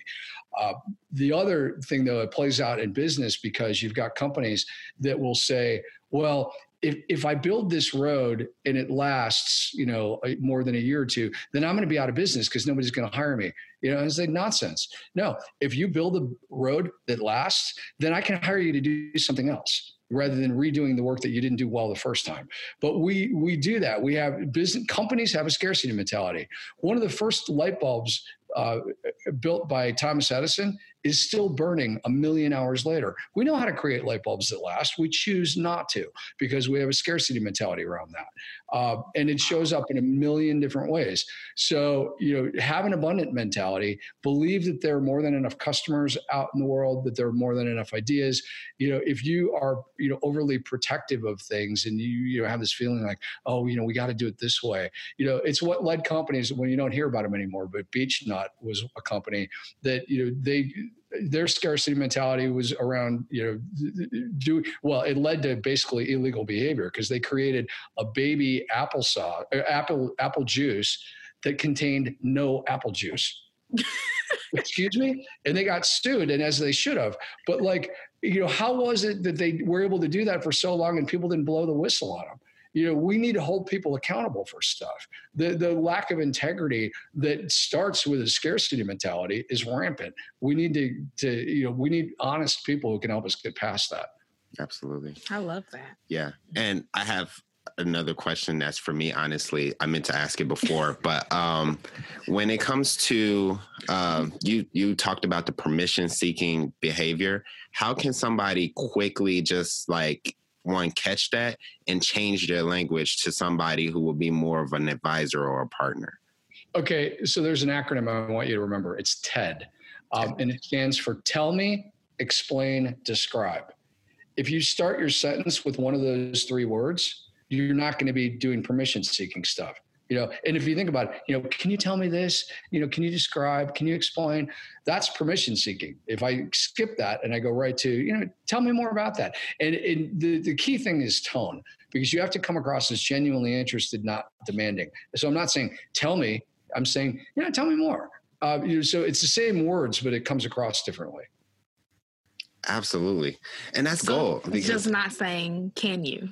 Uh, the other thing, though, it plays out in business because you've got companies that will say, well, If if I build this road and it lasts, you know, more than a year or two, then I'm going to be out of business because nobody's going to hire me. You know, it's like nonsense. No, if you build a road that lasts, then I can hire you to do something else rather than redoing the work that you didn't do well the first time. But we we do that. We have business companies have a scarcity mentality. One of the first light bulbs uh, built by Thomas Edison is still burning a million hours later. We know how to create light bulbs that last. We choose not to because we have a scarcity mentality around that. Uh, and it shows up in a million different ways. So, you know, have an abundant mentality, believe that there are more than enough customers out in the world, that there are more than enough ideas. You know, if you are, you know, overly protective of things and you, you know, have this feeling like, oh, you know, we got to do it this way. You know, it's what led companies, well, you don't hear about them anymore, but Beechnut was a company that, you know, they, their scarcity mentality was around, you know, do well, it led to basically illegal behavior because they created a baby apple sauce, apple, apple juice that contained no apple juice. Excuse me? And they got sued, and as they should have. But like, you know, how was it that they were able to do that for so long and people didn't blow the whistle on them? You know, we need to hold people accountable for stuff. The the lack of integrity that starts with a scarcity mentality is rampant. We need to, to you know, we need honest people who can help us get past that. Absolutely. I love that. Yeah. And I have another question that's for me, honestly. I meant to ask it before, but um, when it comes to, um, you you talked about the permission-seeking behavior. How can somebody quickly just like, one, catch that and change their language to somebody who will be more of an advisor or a partner? Okay, so there's an acronym I want you to remember. It's TED, um, and it stands for Tell Me, Explain, Describe. If you start your sentence with one of those three words, you're not going to be doing permission-seeking stuff. You know, and if you think about it, you know, can you tell me this? You know, can you describe? Can you explain? That's permission seeking. If I skip that and I go right to, you know, tell me more about that. And, and the, the key thing is tone, because you have to come across as genuinely interested, not demanding. So I'm not saying tell me. I'm saying, yeah, tell me more. Uh, you know, so it's the same words, but it comes across differently. Absolutely. And that's so gold. Because just not saying, can you?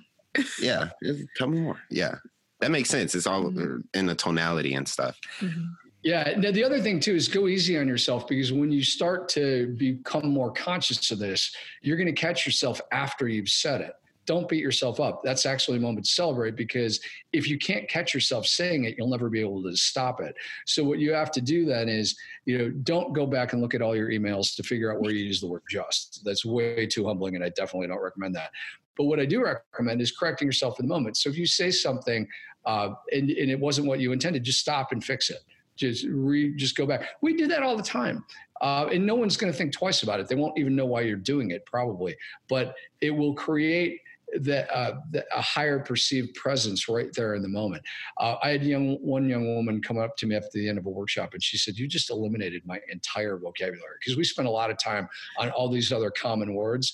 Yeah. Tell me more. Yeah. That makes sense. It's all mm-hmm. in the tonality and stuff. Mm-hmm. Yeah. Now, the other thing, too, is go easy on yourself, because when you start to become more conscious of this, you're going to catch yourself after you've said it. Don't beat yourself up. That's actually a moment to celebrate, because if you can't catch yourself saying it, you'll never be able to stop it. So what you have to do then is, you know, don't go back and look at all your emails to figure out where you use the word just. That's way too humbling, and I definitely don't recommend that. But what I do recommend is correcting yourself in the moment. So if you say something uh, and, and it wasn't what you intended, just stop and fix it. Just re, just go back. We do that all the time. Uh, and no one's going to think twice about it. They won't even know why you're doing it, probably. But it will create that, uh, that a higher perceived presence right there in the moment. Uh, I had young, one young woman come up to me after the end of a workshop, and she said, "You just eliminated my entire vocabulary," because we spent a lot of time on all these other common words.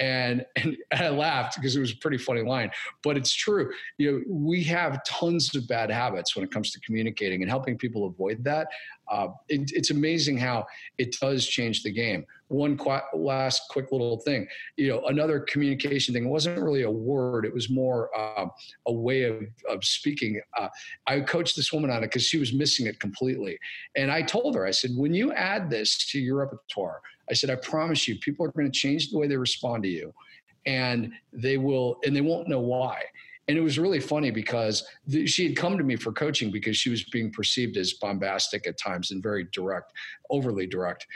And, and I laughed because it was a pretty funny line, but it's true. You know, we have tons of bad habits when it comes to communicating, and helping people avoid that. Uh, it, it's amazing how it does change the game. One qu- last quick little thing, you know, another communication thing. It wasn't really a word. It was more uh, a way of, of speaking. Uh, I coached this woman on it because she was missing it completely. And I told her, I said, when you add this to your repertoire, I said, I promise you, people are going to change the way they respond to you, and they will, and they won't know why. And it was really funny because th- she had come to me for coaching because she was being perceived as bombastic at times and very direct, overly direct.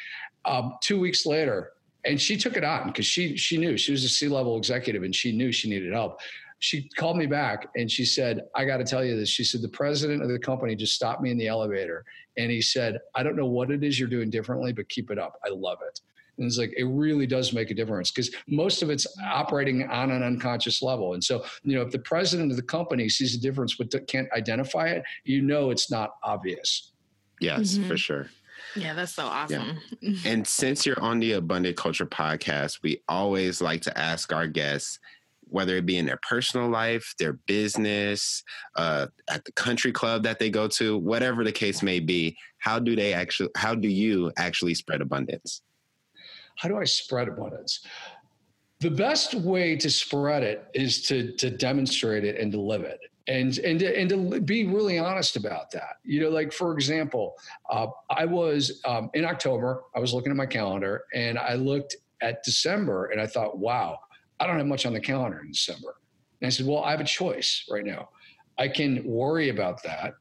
Um, two weeks later, and she took it on because she she knew she was a C-level executive, and she knew she needed help. She called me back and she said, "I got to tell you this." She said, "The president of the company just stopped me in the elevator, and he said, 'I don't know what it is you're doing differently, but keep it up. I love it.'" And it's like, it really does make a difference, because most of it's operating on an unconscious level. And so, you know, if the president of the company sees a difference but can't identify it, you know, it's not obvious. Yes, mm-hmm. for sure. Yeah, that's so awesome. Yeah. And since you're on the Abundant Culture Podcast, we always like to ask our guests, whether it be in their personal life, their business, uh, at the country club that they go to, whatever the case may be, how do they actually, how do you actually spread abundance? How do I spread abundance? The best way to spread it is to, to demonstrate it and to live it. And and to, and to be really honest about that. You know, like, for example, uh, I was um, in October, I was looking at my calendar, and I looked at December, and I thought, wow, I don't have much on the calendar in December. And I said, well, I have a choice right now. I can worry about that,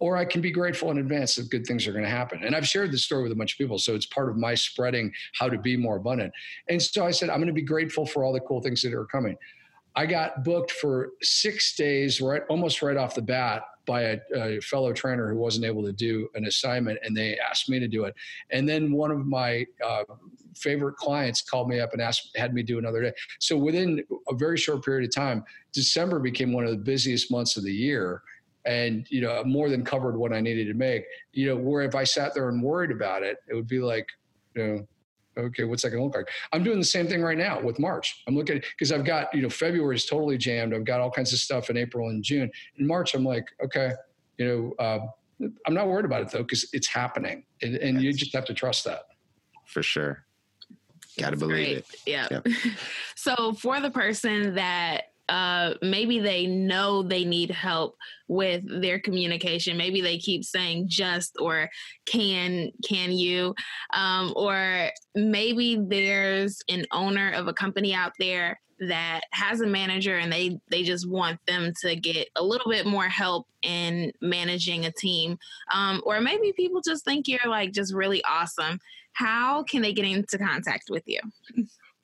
or I can be grateful in advance that good things are going to happen. And I've shared this story with a bunch of people, so it's part of my spreading how to be more abundant. And so I said, I'm going to be grateful for all the cool things that are coming. I got booked for six days, right, almost right off the bat, by a, a fellow trainer who wasn't able to do an assignment, and they asked me to do it. And then one of my uh, favorite clients called me up and asked, had me do another day. So within a very short period of time, December became one of the busiest months of the year, and, you know, more than covered what I needed to make. You know, where if I sat there and worried about it, it would be like, you know, okay, what's that going to look like? I'm doing the same thing right now with March. I'm looking, because I've got, you know, February is totally jammed. I've got all kinds of stuff in April and June. In March, I'm like, okay, you know, uh, I'm not worried about it though, because it's happening, and, and yes. you just have to trust that. For sure. Got to believe great. It. Yeah. Yep. So for the person that uh, maybe they know they need help with their communication, maybe they keep saying just, or can, can you, um, or maybe there's an owner of a company out there that has a manager, and they, they just want them to get a little bit more help in managing a team. Um, or maybe people just think you're like, just really awesome. How can they get into contact with you?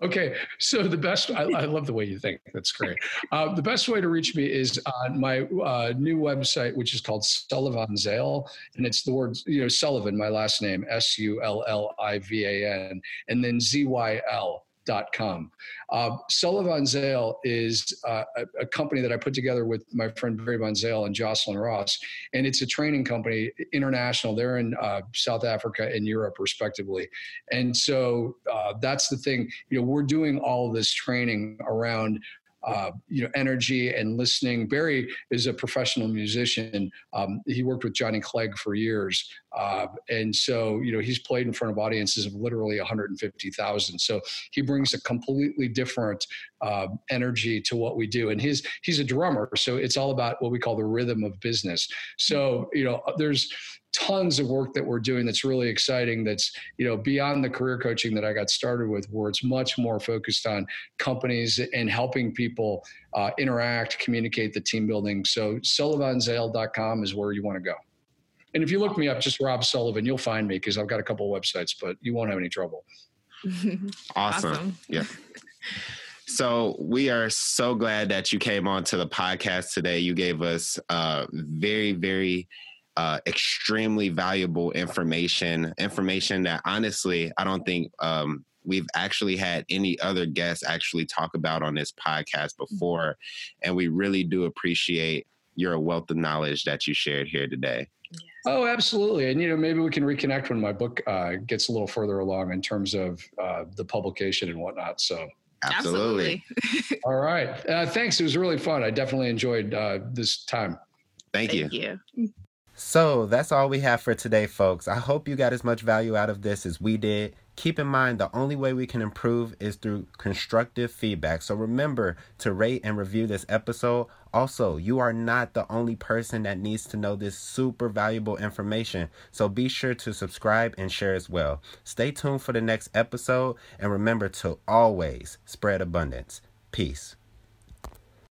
Okay, so the best, I, I love the way you think, that's great. Uh, the best way to reach me is on my uh, new website, which is called Sullivan Zyl, and it's the word, you know, Sullivan, my last name, S U L L I V A N, and then Z Y L dot com. Uh, Sullivan Zyl is uh, a, a company that I put together with my friend Barry Von Zale and Jocelyn Ross, and it's a training company, international. They're in uh, South Africa and Europe, respectively. And so uh, that's the thing. You know, we're doing all of this training around Uh, you know, energy and listening. Barry is a professional musician. Um, he worked with Johnny Clegg for years. Uh, and so, you know, he's played in front of audiences of literally one hundred fifty thousand. So he brings a completely different uh, energy to what we do. And his, he's a drummer. So it's all about what we call the rhythm of business. So, you know, there's tons of work that we're doing that's really exciting, that's, you know, beyond the career coaching that I got started with, where it's much more focused on companies and helping people uh, interact, communicate, the team building. So Sullivan Zyl dot com is where you want to go. And if you look me up, just Rob Sullivan, you'll find me, because I've got a couple of websites, but you won't have any trouble. Awesome. awesome. Yeah. So we are so glad that you came on to the podcast today. You gave us uh, very, very uh, extremely valuable information, information that honestly, I don't think um, we've actually had any other guests actually talk about on this podcast before. And we really do appreciate your wealth of knowledge that you shared here today. Oh, absolutely. And, you know, maybe we can reconnect when my book uh, gets a little further along in terms of uh, the publication and whatnot. So absolutely. absolutely. All right. Uh, thanks. It was really fun. I definitely enjoyed uh, this time. Thank, Thank you. you. So that's all we have for today, folks. I hope you got as much value out of this as we did. Keep in mind, the only way we can improve is through constructive feedback. So remember to rate and review this episode. Also, you are not the only person that needs to know this super valuable information. So be sure to subscribe and share as well. Stay tuned for the next episode. And remember to always spread abundance. Peace.